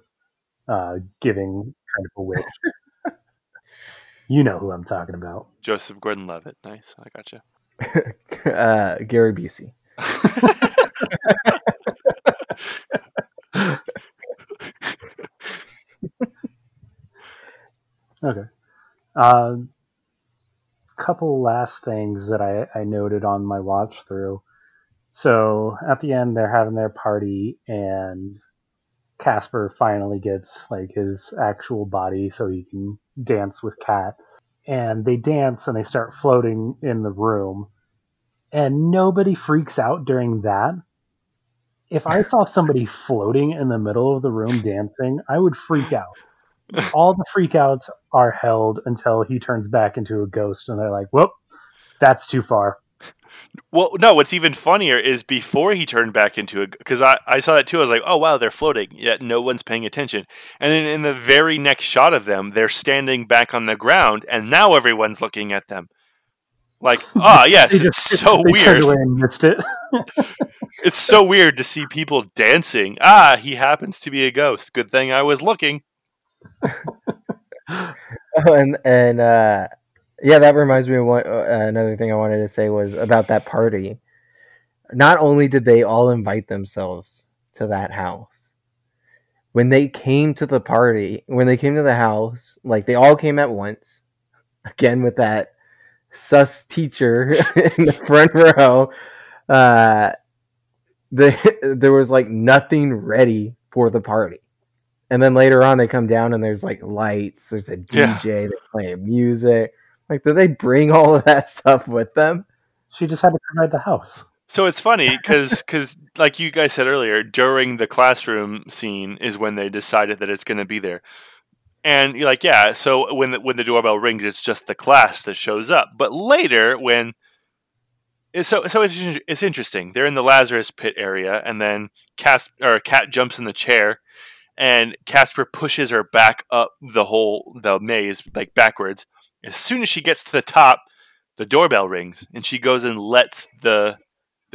giving kind of a wish. You know who I'm talking about. Joseph Gordon-Levitt. Nice. I got you. Gary Busey. Okay. Couple last things that I noted on my watch through. So at the end, they're having their party, and Casper finally gets like his actual body so he can dance with Kat. And they dance, and they start floating in the room. And nobody freaks out during that. If I saw somebody floating in the middle of the room dancing, I would freak out. All the freakouts are held until he turns back into a ghost, and they're like, "Whoop, that's too far." Well, no, what's even funnier is before he turned back into a... Because I saw that too. I was like, oh, wow, they're floating. Yet no one's paying attention. And then in the very next shot of them, they're standing back on the ground, and now everyone's looking at them. Like, oh, yes, it's so weird. Missed it. It's so weird to see people dancing. Ah, he happens to be a ghost. Good thing I was looking. And yeah, that reminds me of another thing I wanted to say was about that party. Not only did they all invite themselves to that house, when they came to the house, like they all came at once, again with that sus teacher in the front row, there was like nothing ready for the party. And then later on they come down and there's like lights, there's a DJ, they're playing music. Like, do they bring all of that stuff with them? She just had to provide the house. So it's funny because, like you guys said earlier, during the classroom scene is when they decided that it's going to be there. And you're like, yeah, so when the doorbell rings, it's just the class that shows up. But later, when... So it's interesting. They're in the Lazarus Pit area, and then Kat jumps in the chair, and Casper pushes her back up the maze, like backwards. As soon as she gets to the top, the doorbell rings, and she goes and lets the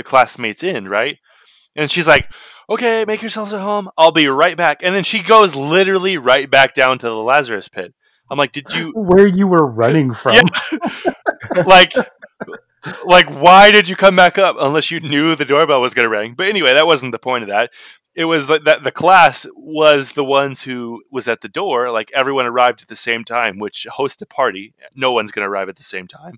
classmates in, right? And she's like, "Okay, make yourselves at home. I'll be right back." And then she goes literally right back down to the Lazarus Pit. I'm like, "Did you... where you were running from?" Yeah. Like, Like, why did you come back up unless you knew the doorbell was going to ring? But anyway, that wasn't the point of that. It was like that the class was the ones who was at the door. Like, everyone arrived at the same time, which hosts a party. No one's going to arrive at the same time.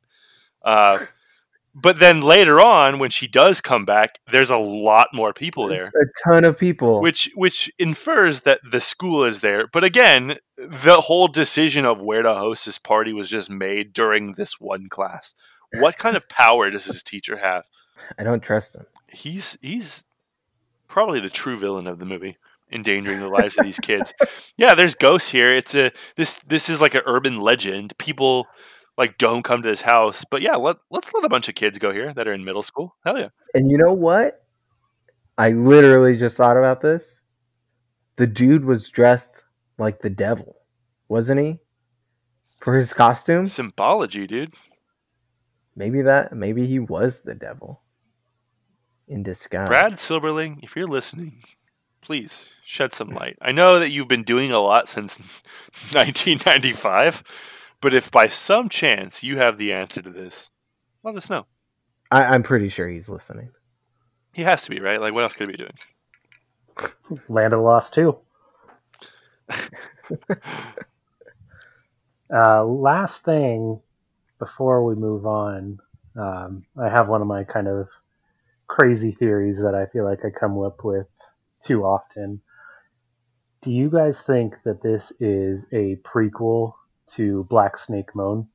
But then later on, when she does come back, there's a lot more people there. A ton of people. Which infers that the school is there. But again, the whole decision of where to host this party was just made during this one class. What kind of power does his teacher have? I don't trust him. He's probably the true villain of the movie, endangering the lives of these kids. Yeah, there's ghosts here. It's a this is like an urban legend. People like don't come to this house, but yeah, let's let a bunch of kids go here that are in middle school. Hell yeah! And you know what? I literally just thought about this. The dude was dressed like the devil, wasn't he? For his costume, symbology, dude. Maybe he was the devil in disguise. Brad Silberling, if you're listening, please shed some light. I know that you've been doing a lot since 1995. But if by some chance you have the answer to this, let us know. I'm pretty sure he's listening. He has to be, right? Like, what else could he be doing? Land of the Lost 2. Last thing before we move on, I have one of my kind of crazy theories that I feel like I come up with too often. Do you guys think that this is a prequel to Black Snake Moan?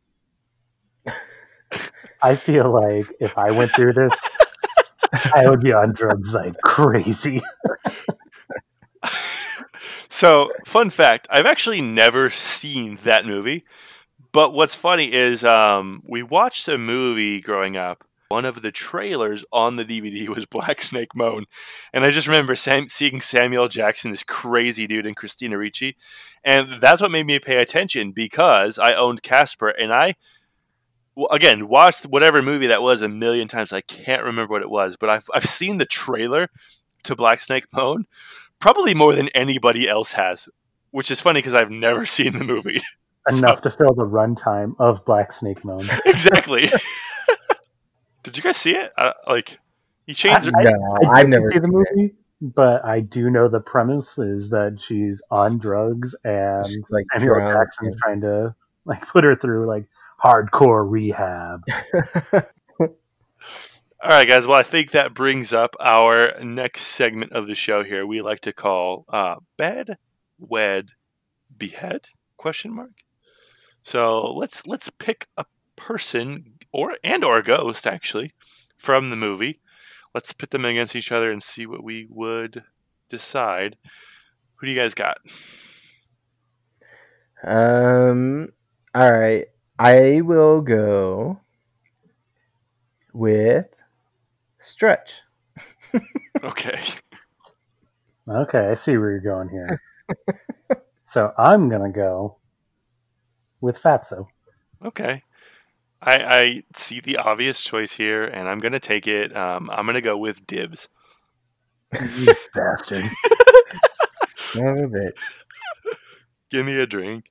I feel like if I went through this, I would be on drugs like crazy. So, fun fact, I've actually never seen that movie. But what's funny is we watched a movie growing up. One of the trailers on the DVD was Black Snake Moan. And I just remember seeing Samuel Jackson, this crazy dude, and Christina Ricci. And that's what made me pay attention, because I owned Casper. And I, again, watched whatever movie that was a million times. I can't remember what it was. But I've seen the trailer to Black Snake Moan probably more than anybody else has. Which is funny because I've never seen the movie. Enough to fill the runtime of Black Snake Moan. Exactly. Did you guys see it? I've never seen the movie, but I do know the premise is that she's on drugs and like Samuel Jackson's trying to like put her through like hardcore rehab. All right, guys. Well, I think that brings up our next segment of the show here. We like to call Bed, Wed, Behead? ? So let's pick a person or a ghost, actually, from the movie. Let's pit them against each other and see what we would decide. Who do you guys got? All right. I will go with Stretch. Okay. Okay, I see where you're going here. So I'm going to go with Fatso. Okay. I see the obvious choice here, and I'm going to take it. I'm going to go with Dibs. You bastard. Son of a bitch. Give me a drink.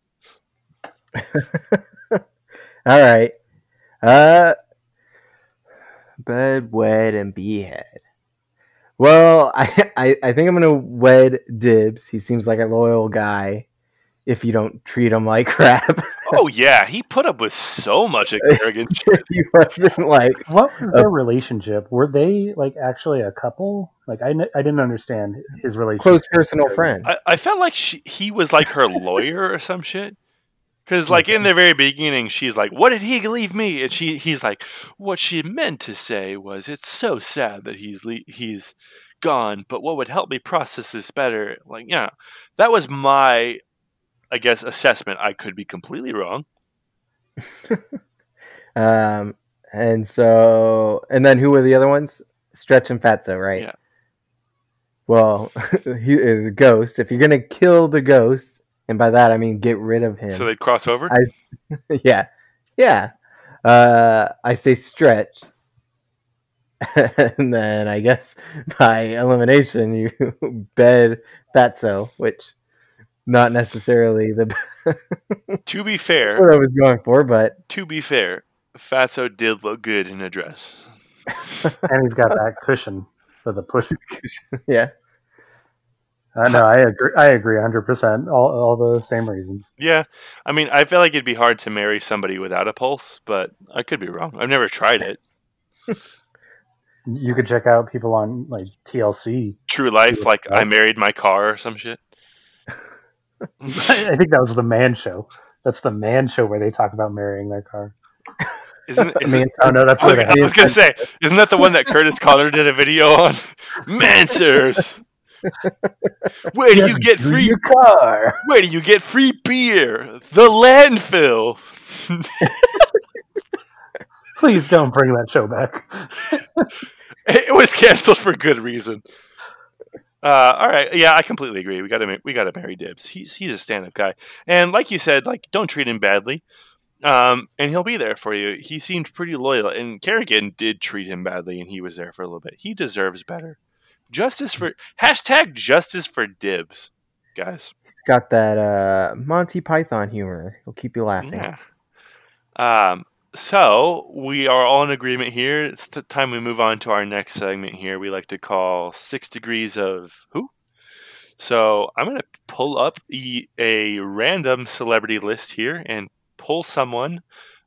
All right. Bed, Wed, and Behead. Well, I think I'm going to wed Dibs. He seems like a loyal guy if you don't treat him like crap. Oh, yeah. He put up with so much arrogance. He wasn't like... What was their relationship? Were they like actually a couple? Like, I didn't understand his relationship. Close personal friend. I felt like he was like her lawyer or some shit. Because like in the very beginning, she's like, what did he leave me? And he's like, what she meant to say was, it's so sad that he's gone, but what would help me process this better? Like, yeah, that was my... I guess assessment. I could be completely wrong. And then who were the other ones? Stretch and Fatso, right? Yeah. Well, the ghost. If you're gonna kill the ghost, and by that I mean get rid of him, so they cross over. Yeah. I say Stretch, and then I guess by elimination you bed Fatso, which. Not necessarily the. To be fair, what I was going for, but to be fair, Fatso did look good in a dress. And he's got that cushion for the push. Yeah. No, I agree. 100%. All the same reasons. Yeah, I mean, I feel like it'd be hard to marry somebody without a pulse, but I could be wrong. I've never tried it. You could check out people on like TLC, True Life, like I Married My Car or some shit. I think that was the Man Show. That's the Man Show where they talk about marrying their car. Isn't that the one that Curtis Connor did a video on? Mansers. Where do you get free car? Where do you get free beer? The landfill. Please don't bring that show back. It was canceled for good reason. All right, yeah, I completely agree. We gotta marry Dibs. He's a stand-up guy, and like you said, like don't treat him badly, and he'll be there for you. He seemed pretty loyal, and Kerrigan did treat him badly, and he was there for a little bit. He deserves better. Justice for #justice for Dibs, guys. He's got that Monty Python humor. It'll keep you laughing. Yeah. So we are all in agreement here. It's the time we move on to our next segment here. We like to call 6 Degrees of Who. So I'm going to pull up a random celebrity list here and pull someone,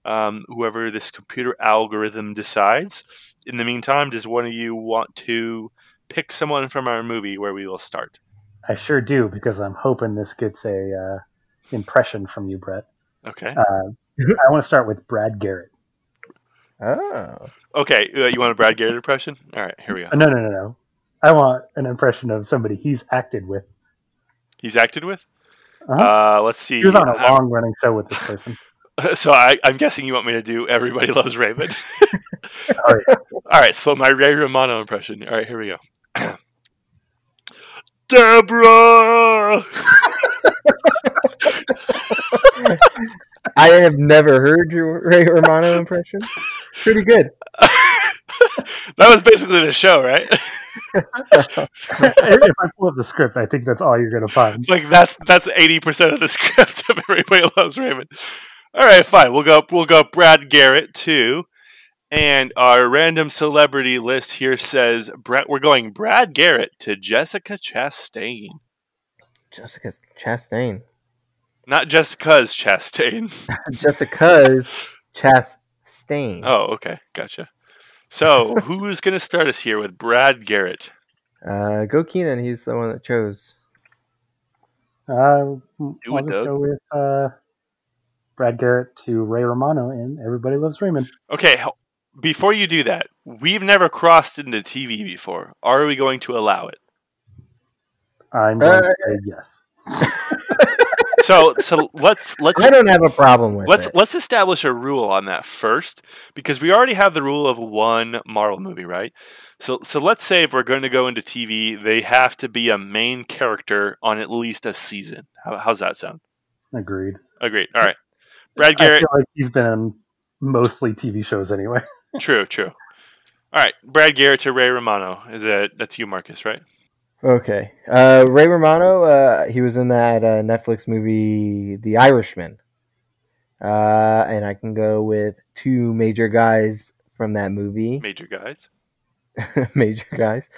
whoever this computer algorithm decides. In the meantime, does one of you want to pick someone from our movie where we will start? I sure do, because I'm hoping this gets a impression from you, Brett. Okay. I want to start with Brad Garrett. Oh. Okay, you want a Brad Garrett impression? All right, here we go. No. I want an impression of somebody he's acted with. He's acted with? Uh-huh. Let's see. He was on a long-running show with this person. So I'm guessing you want me to do Everybody Loves Raymond. All right. All right, so my Ray Romano impression. All right, here we go. Deborah! I have never heard your Ray Romano impression. Pretty good. That was basically the show, right? If I pull up the script, I think that's all you're going to find. Like that's 80% of the script of Everybody Loves Raymond. All right, fine. We'll go Brad Garrett too. And our random celebrity list here says we're going Brad Garrett to Jessica Chastain. Jessica Chastain. Not Jessica's Chastain. Jessica's Chastain. Oh, okay. Gotcha. So, who's going to start us here with Brad Garrett? Go Keenan. He's the one that chose. I'll just go with Brad Garrett to Ray Romano in Everybody Loves Raymond. Okay. Before you do that, we've never crossed into TV before. Are we going to allow it? I'm going to say yes. So let's. I don't have a problem with it. Let's establish a rule on that first, because we already have the rule of one Marvel movie, right? So let's say if we're going to go into TV, they have to be a main character on at least a season. How's that sound? Agreed. All right, Brad Garrett. I feel like he's been on mostly TV shows anyway. True. All right, Brad Garrett to Ray Romano. That's you, Marcus, right? Okay. Ray Romano, he was in that Netflix movie, The Irishman. And I can go with two major guys from that movie. Major guys? Major guys.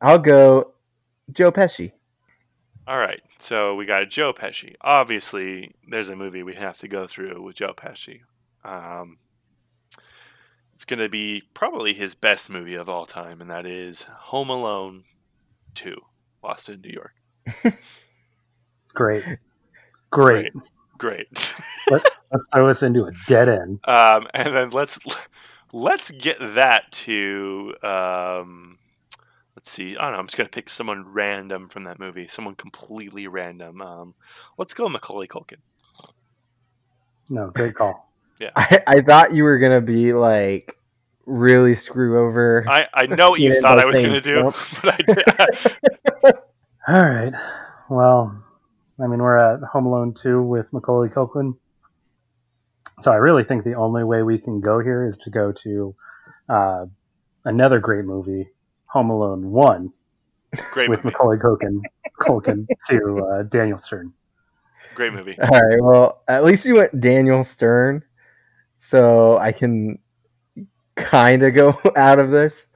I'll go Joe Pesci. All right. So we got Joe Pesci. Obviously, there's a movie we have to go through with Joe Pesci. It's going to be probably his best movie of all time, and that is Home Alone 2, Lost in New York. Great. Let's throw us into a dead end. And then let's get that to, let's see. I don't know. I'm just going to pick someone random from that movie. Someone completely random. Let's go Macaulay Culkin. No, great call. Yeah. I thought you were going to be like really screw over. I know what you thought I was going to do, but I did. All right. Well, I mean, we're at Home Alone 2 with Macaulay Culkin. So I really think the only way we can go here is to go to another great movie, Home Alone 1, with Macaulay Culkin to Daniel Stern. Great movie. All right. Well, at least you went Daniel Stern. so I can kind of go out of this.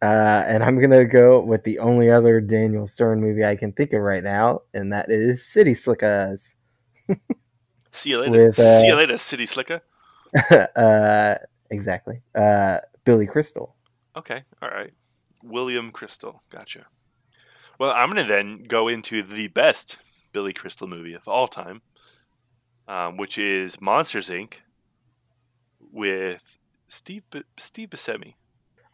And I'm going to go with the only other Daniel Stern movie I can think of right now, and that is City Slickers. See you later. See you later, City Slicker. Exactly. Billy Crystal. Okay. All right. William Crystal. Gotcha. Well, I'm going to then go into the best Billy Crystal movie of all time, which is Monsters, Inc. with Steve Buscemi.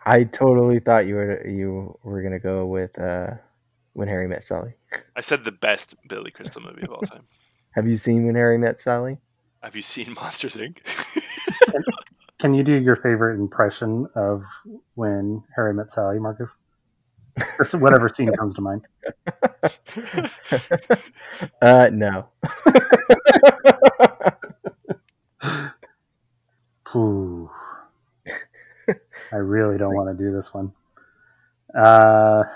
I totally thought you were gonna go with When Harry Met Sally. I said the best Billy Crystal movie of all time. Have you seen When Harry Met Sally? Have you seen Monsters, Inc.? Can you do your favorite impression of When Harry Met Sally, Marcus? Or whatever scene comes to mind. No. Ooh. I really don't want to do this one. God,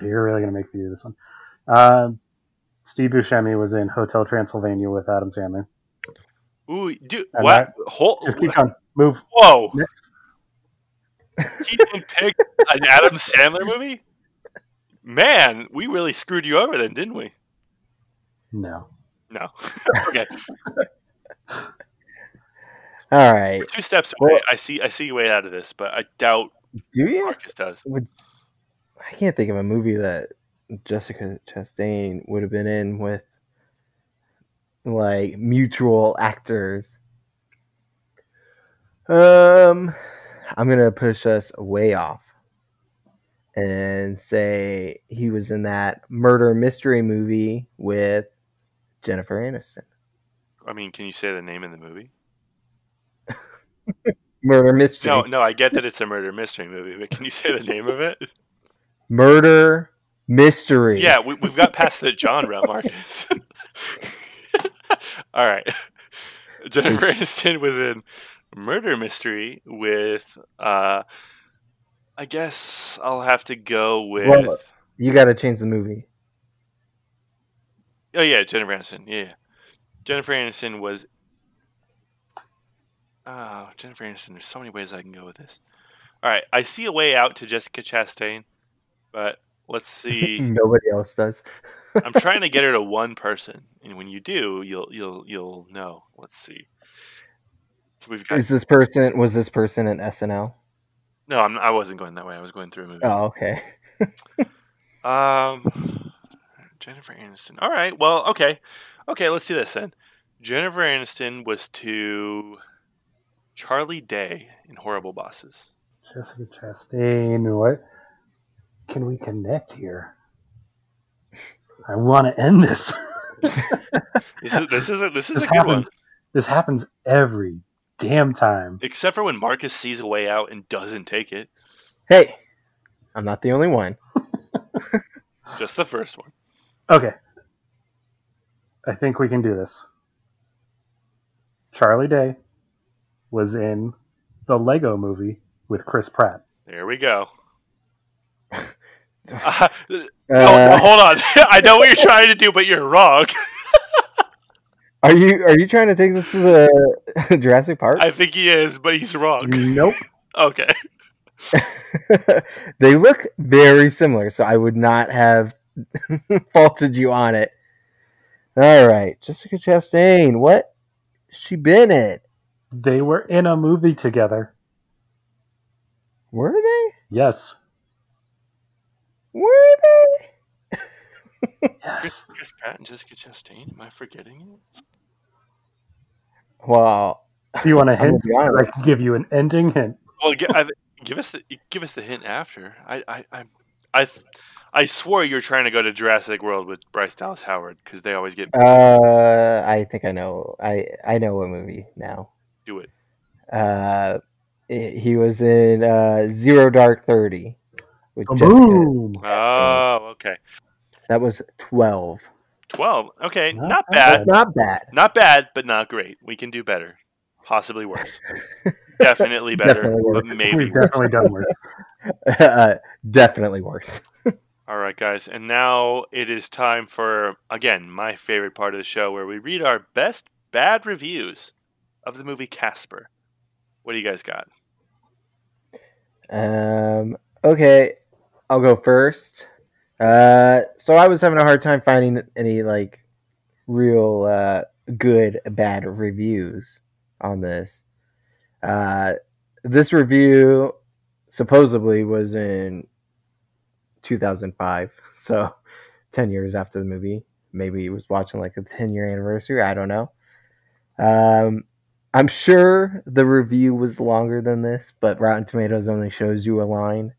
you're really going to make me do this one. Steve Buscemi was in Hotel Transylvania with Adam Sandler. Ooh, dude, and what? Just keep on. Move. Whoa. Next. He didn't pick an Adam Sandler movie? Man, we really screwed you over then, didn't we? No. Okay. All right. We're two steps away. Well, I see a way out of this, but I doubt Marcus does. I can't think of a movie that Jessica Chastain would have been in with like mutual actors. I'm going to push us way off and say he was in that murder mystery movie with Jennifer Aniston. I mean, can you say the name of the movie? Murder Mystery. No, I get that it's a murder mystery movie, but can you say the name of it? Murder Mystery. Yeah, we've got past the genre, Marcus. All right. Jennifer Aniston was in Murder Mystery with, I guess I'll have to go with... Well, you got to change the movie. Oh, yeah, Jennifer Aniston. Yeah. Jennifer Aniston was... Oh, Jennifer Aniston, there's so many ways I can go with this. All right, I see a way out to Jessica Chastain, but let's see. Nobody else does. I'm trying to get her to one person, and when you do, you'll know. Let's see. So we've got... Was this person in SNL? No, I wasn't going that way. I was going through a movie. Oh, okay. Jennifer Aniston. All right. Well, okay. Let's do this then. Jennifer Aniston was to Charlie Day in Horrible Bosses. Jessica Chastain, what can we connect here? I want to end this. This is a good one. This happens every damn time, except for when Marcus sees a way out and doesn't take it. Hey, I'm not the only one. Just the first one. Okay, I think we can do this. Charlie Day was in the Lego movie with Chris Pratt. There we go. No, hold on. I know what you're trying to do, but you're wrong. Are you trying to take this to the Jurassic Park? I think he is, but he's wrong. Nope. Okay. They look very similar, so I would not have faulted you on it. All right. Jessica Chastain, what has she been in? They were in a movie together. Were they? Yes. Were they? Yes. Chris Pratt and Jessica Chastain. Am I forgetting it? Wow. Do you want a hint? I can give you an ending hint. Well, give us the hint after. I swore you were trying to go to Jurassic World with Bryce Dallas Howard because they always get. I think I know. I know a movie now. Do it. He was in Zero Dark 30 with Boom. Jessica. Oh, okay. That was 12. 12. Okay, not bad. Not bad, but not great. We can do better. Possibly worse. Definitely better. Definitely worse. But maybe we've definitely done worse. Definitely worse. All right, guys, and now it is time for, again, my favorite part of the show where we read our best bad reviews of the movie Casper. What do you guys got? Okay, I'll go first. So I was having a hard time finding any like real good bad reviews on this. This review supposedly was in 2005, so 10 years after the movie. Maybe he was watching like a 10-year anniversary. I don't know. I'm sure the review was longer than this, but Rotten Tomatoes only shows you a line.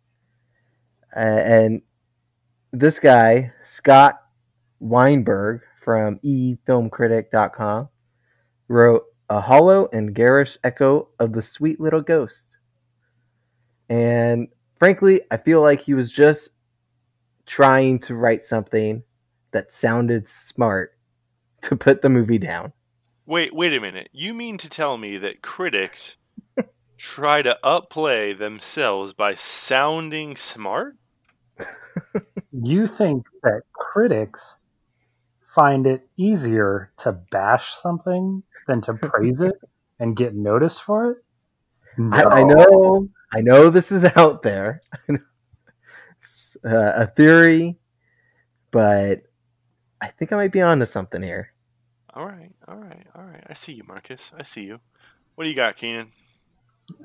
And this guy, Scott Weinberg from efilmcritic.com, wrote a hollow and garish echo of the sweet little ghost. And frankly, I feel like he was just trying to write something that sounded smart to put the movie down. Wait a minute. You mean to tell me that critics try to upplay themselves by sounding smart? You think that critics find it easier to bash something than to praise it and get noticed for it? No. I know this is out there. A theory, but I think I might be onto something here. All right. I see you, Marcus. I see you. What do you got, Keenan?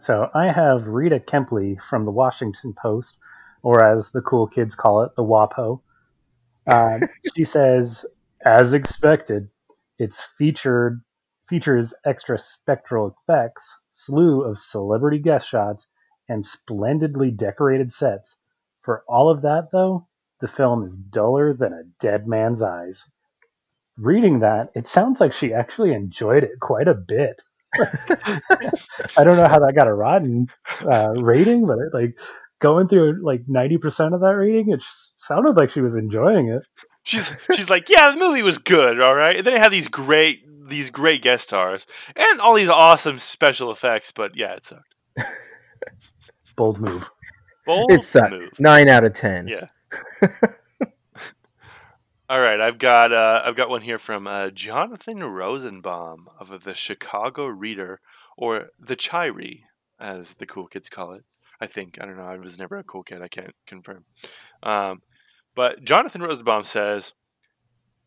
So I have Rita Kempley from the Washington Post, or as the cool kids call it, the WAPO. She says, as expected, its features extra spectral effects, slew of celebrity guest shots, and splendidly decorated sets. For all of that, though, the film is duller than a dead man's eyes. Reading that, it sounds like she actually enjoyed it quite a bit. I don't know how that got a rotten rating, but it, like going through like 90% of that rating, it just sounded like she was enjoying it. She's like, yeah, the movie was good, all right. And then it had these great guest stars and all these awesome special effects, but yeah, it sucked. Bold move. It sucked. Move. 9 out of 10. Yeah. All right, I've got one here from Jonathan Rosenbaum of the Chicago Reader, or the Chiree, as the cool kids call it. I think. I don't know. I was never a cool kid. I can't confirm. But Jonathan Rosenbaum says,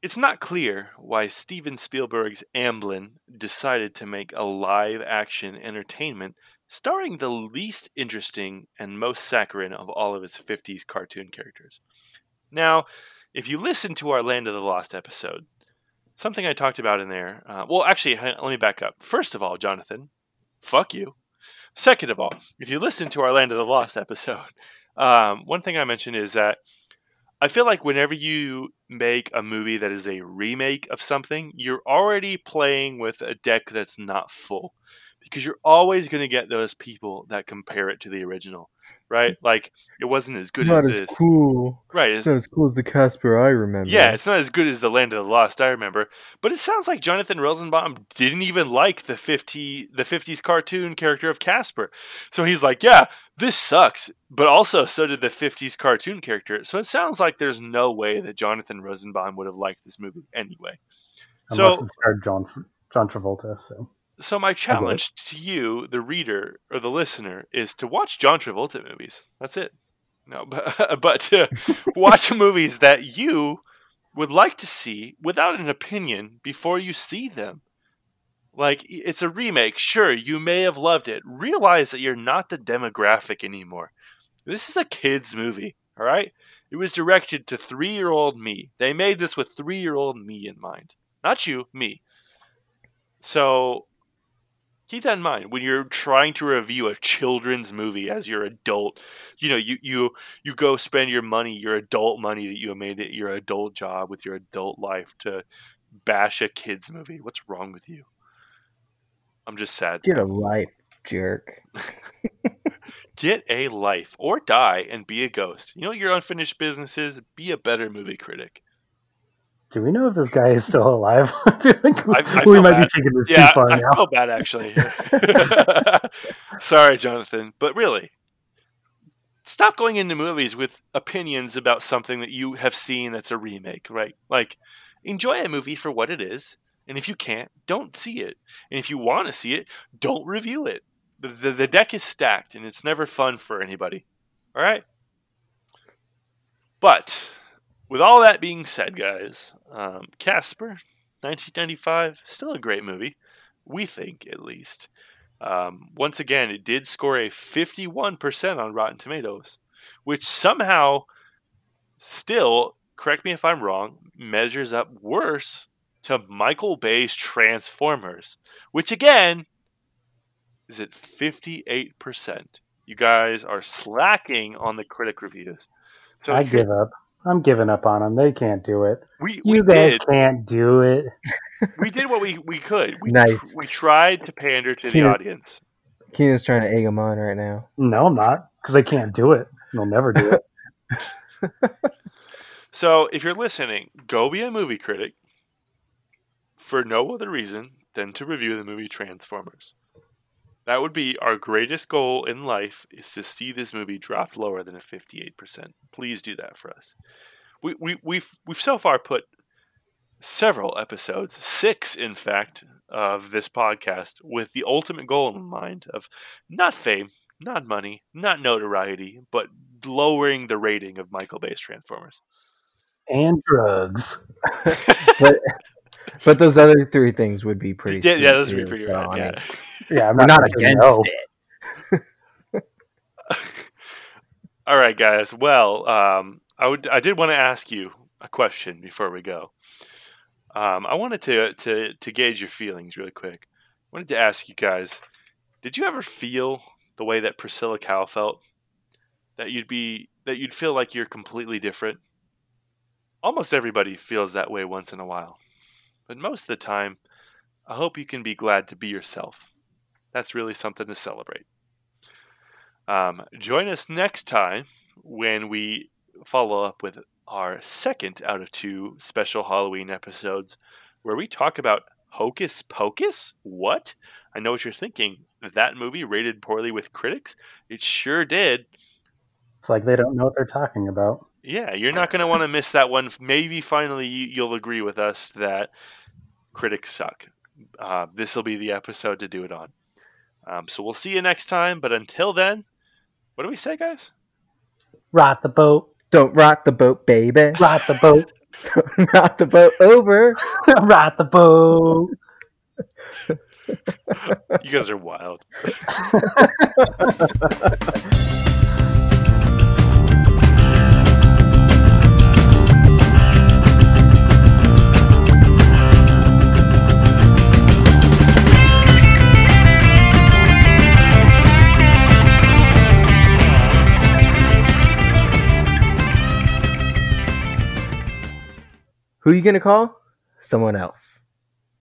it's not clear why Steven Spielberg's Amblin decided to make a live-action entertainment starring the least interesting and most saccharine of all of his 50s cartoon characters. Now, if you listen to our Land of the Lost episode, something I talked about in there... well, actually, let me back up. First of all, Jonathan, fuck you. Second of all, if you listen to our Land of the Lost episode, one thing I mentioned is that I feel like whenever you make a movie that is a remake of something, you're already playing with a deck that's not full. Because you're always going to get those people that compare it to the original, right? Like, it wasn't as good as this. Not as cool. Right. It's not as cool as the Casper I remember. Yeah, it's not as good as the Land of the Lost I remember. But it sounds like Jonathan Rosenbaum didn't even like the 50s cartoon character of Casper. So he's like, yeah, this sucks. But also, so did the 50s cartoon character. So it sounds like there's no way that Jonathan Rosenbaum would have liked this movie anyway. Unless it starred John Travolta, so... So my challenge to you, the reader or the listener, is to watch John Travolta movies. That's it. No, but to watch movies that you would like to see without an opinion before you see them. Like, it's a remake. Sure, you may have loved it. Realize that you're not the demographic anymore. This is a kid's movie, all right? It was directed to 3-year-old me. They made this with 3-year-old me in mind. Not you, me. So... keep that in mind when you're trying to review a children's movie as your adult. You know, you go spend your money, your adult money that you made at your adult job with your adult life to bash a kid's movie. What's wrong with you? I'm just sad. Get a life, jerk. Get a life or die and be a ghost. You know what your unfinished business is? Be a better movie critic. Do we know if this guy is still alive? I feel bad. We might be taking this too far now. I feel bad, actually. Sorry, Jonathan. But really, stop going into movies with opinions about something that you have seen that's a remake, right? Like, enjoy a movie for what it is. And if you can't, don't see it. And if you want to see it, don't review it. The deck is stacked, and it's never fun for anybody. All right? But with all that being said, guys, Casper, 1995, still a great movie. We think, at least. Once again, it did score a 51% on Rotten Tomatoes, which somehow still, correct me if I'm wrong, measures up worse to Michael Bay's Transformers, which again is at 58%. You guys are slacking on the critic reviews. So I give up. I'm giving up on them. They can't do it. You guys can't do it. We did what we could. We tried to pander to the audience. Keenan's trying to egg them on right now. No, I'm not, because I can't do it. They'll never do it. So if you're listening, go be a movie critic for no other reason than to review the movie Transformers. That would be our greatest goal in life, is to see this movie dropped lower than a 58%. Please do that for us. We've so far put several episodes, 6 in fact, of this podcast with the ultimate goal in mind of not fame, not money, not notoriety, but lowering the rating of Michael Bay's Transformers. And drugs. But those other 3 things would be pretty. Yeah, those would be pretty rad. Right, yeah. Yeah, I'm not against it. All right, guys. Well, I did want to ask you a question before we go. I wanted to gauge your feelings really quick. I wanted to ask you guys: did you ever feel the way that Priscilla Cow felt? That you'd feel like you're completely different. Almost everybody feels that way once in a while. But most of the time, I hope you can be glad to be yourself. That's really something to celebrate. Join us next time when we follow up with our 2nd out of 2 special Halloween episodes where we talk about Hocus Pocus? What? I know what you're thinking. That movie rated poorly with critics? It sure did. It's like they don't know what they're talking about. Yeah, you're not going to want to miss that one. Maybe finally you'll agree with us that critics suck. This will be the episode to do it on. So we'll see you next time. But until then, what do we say, guys? Rock the boat. Don't rock the boat, baby. Rock the boat. Don't rock the boat over. Rock the boat. You guys are wild. Who are you going to call? Someone else.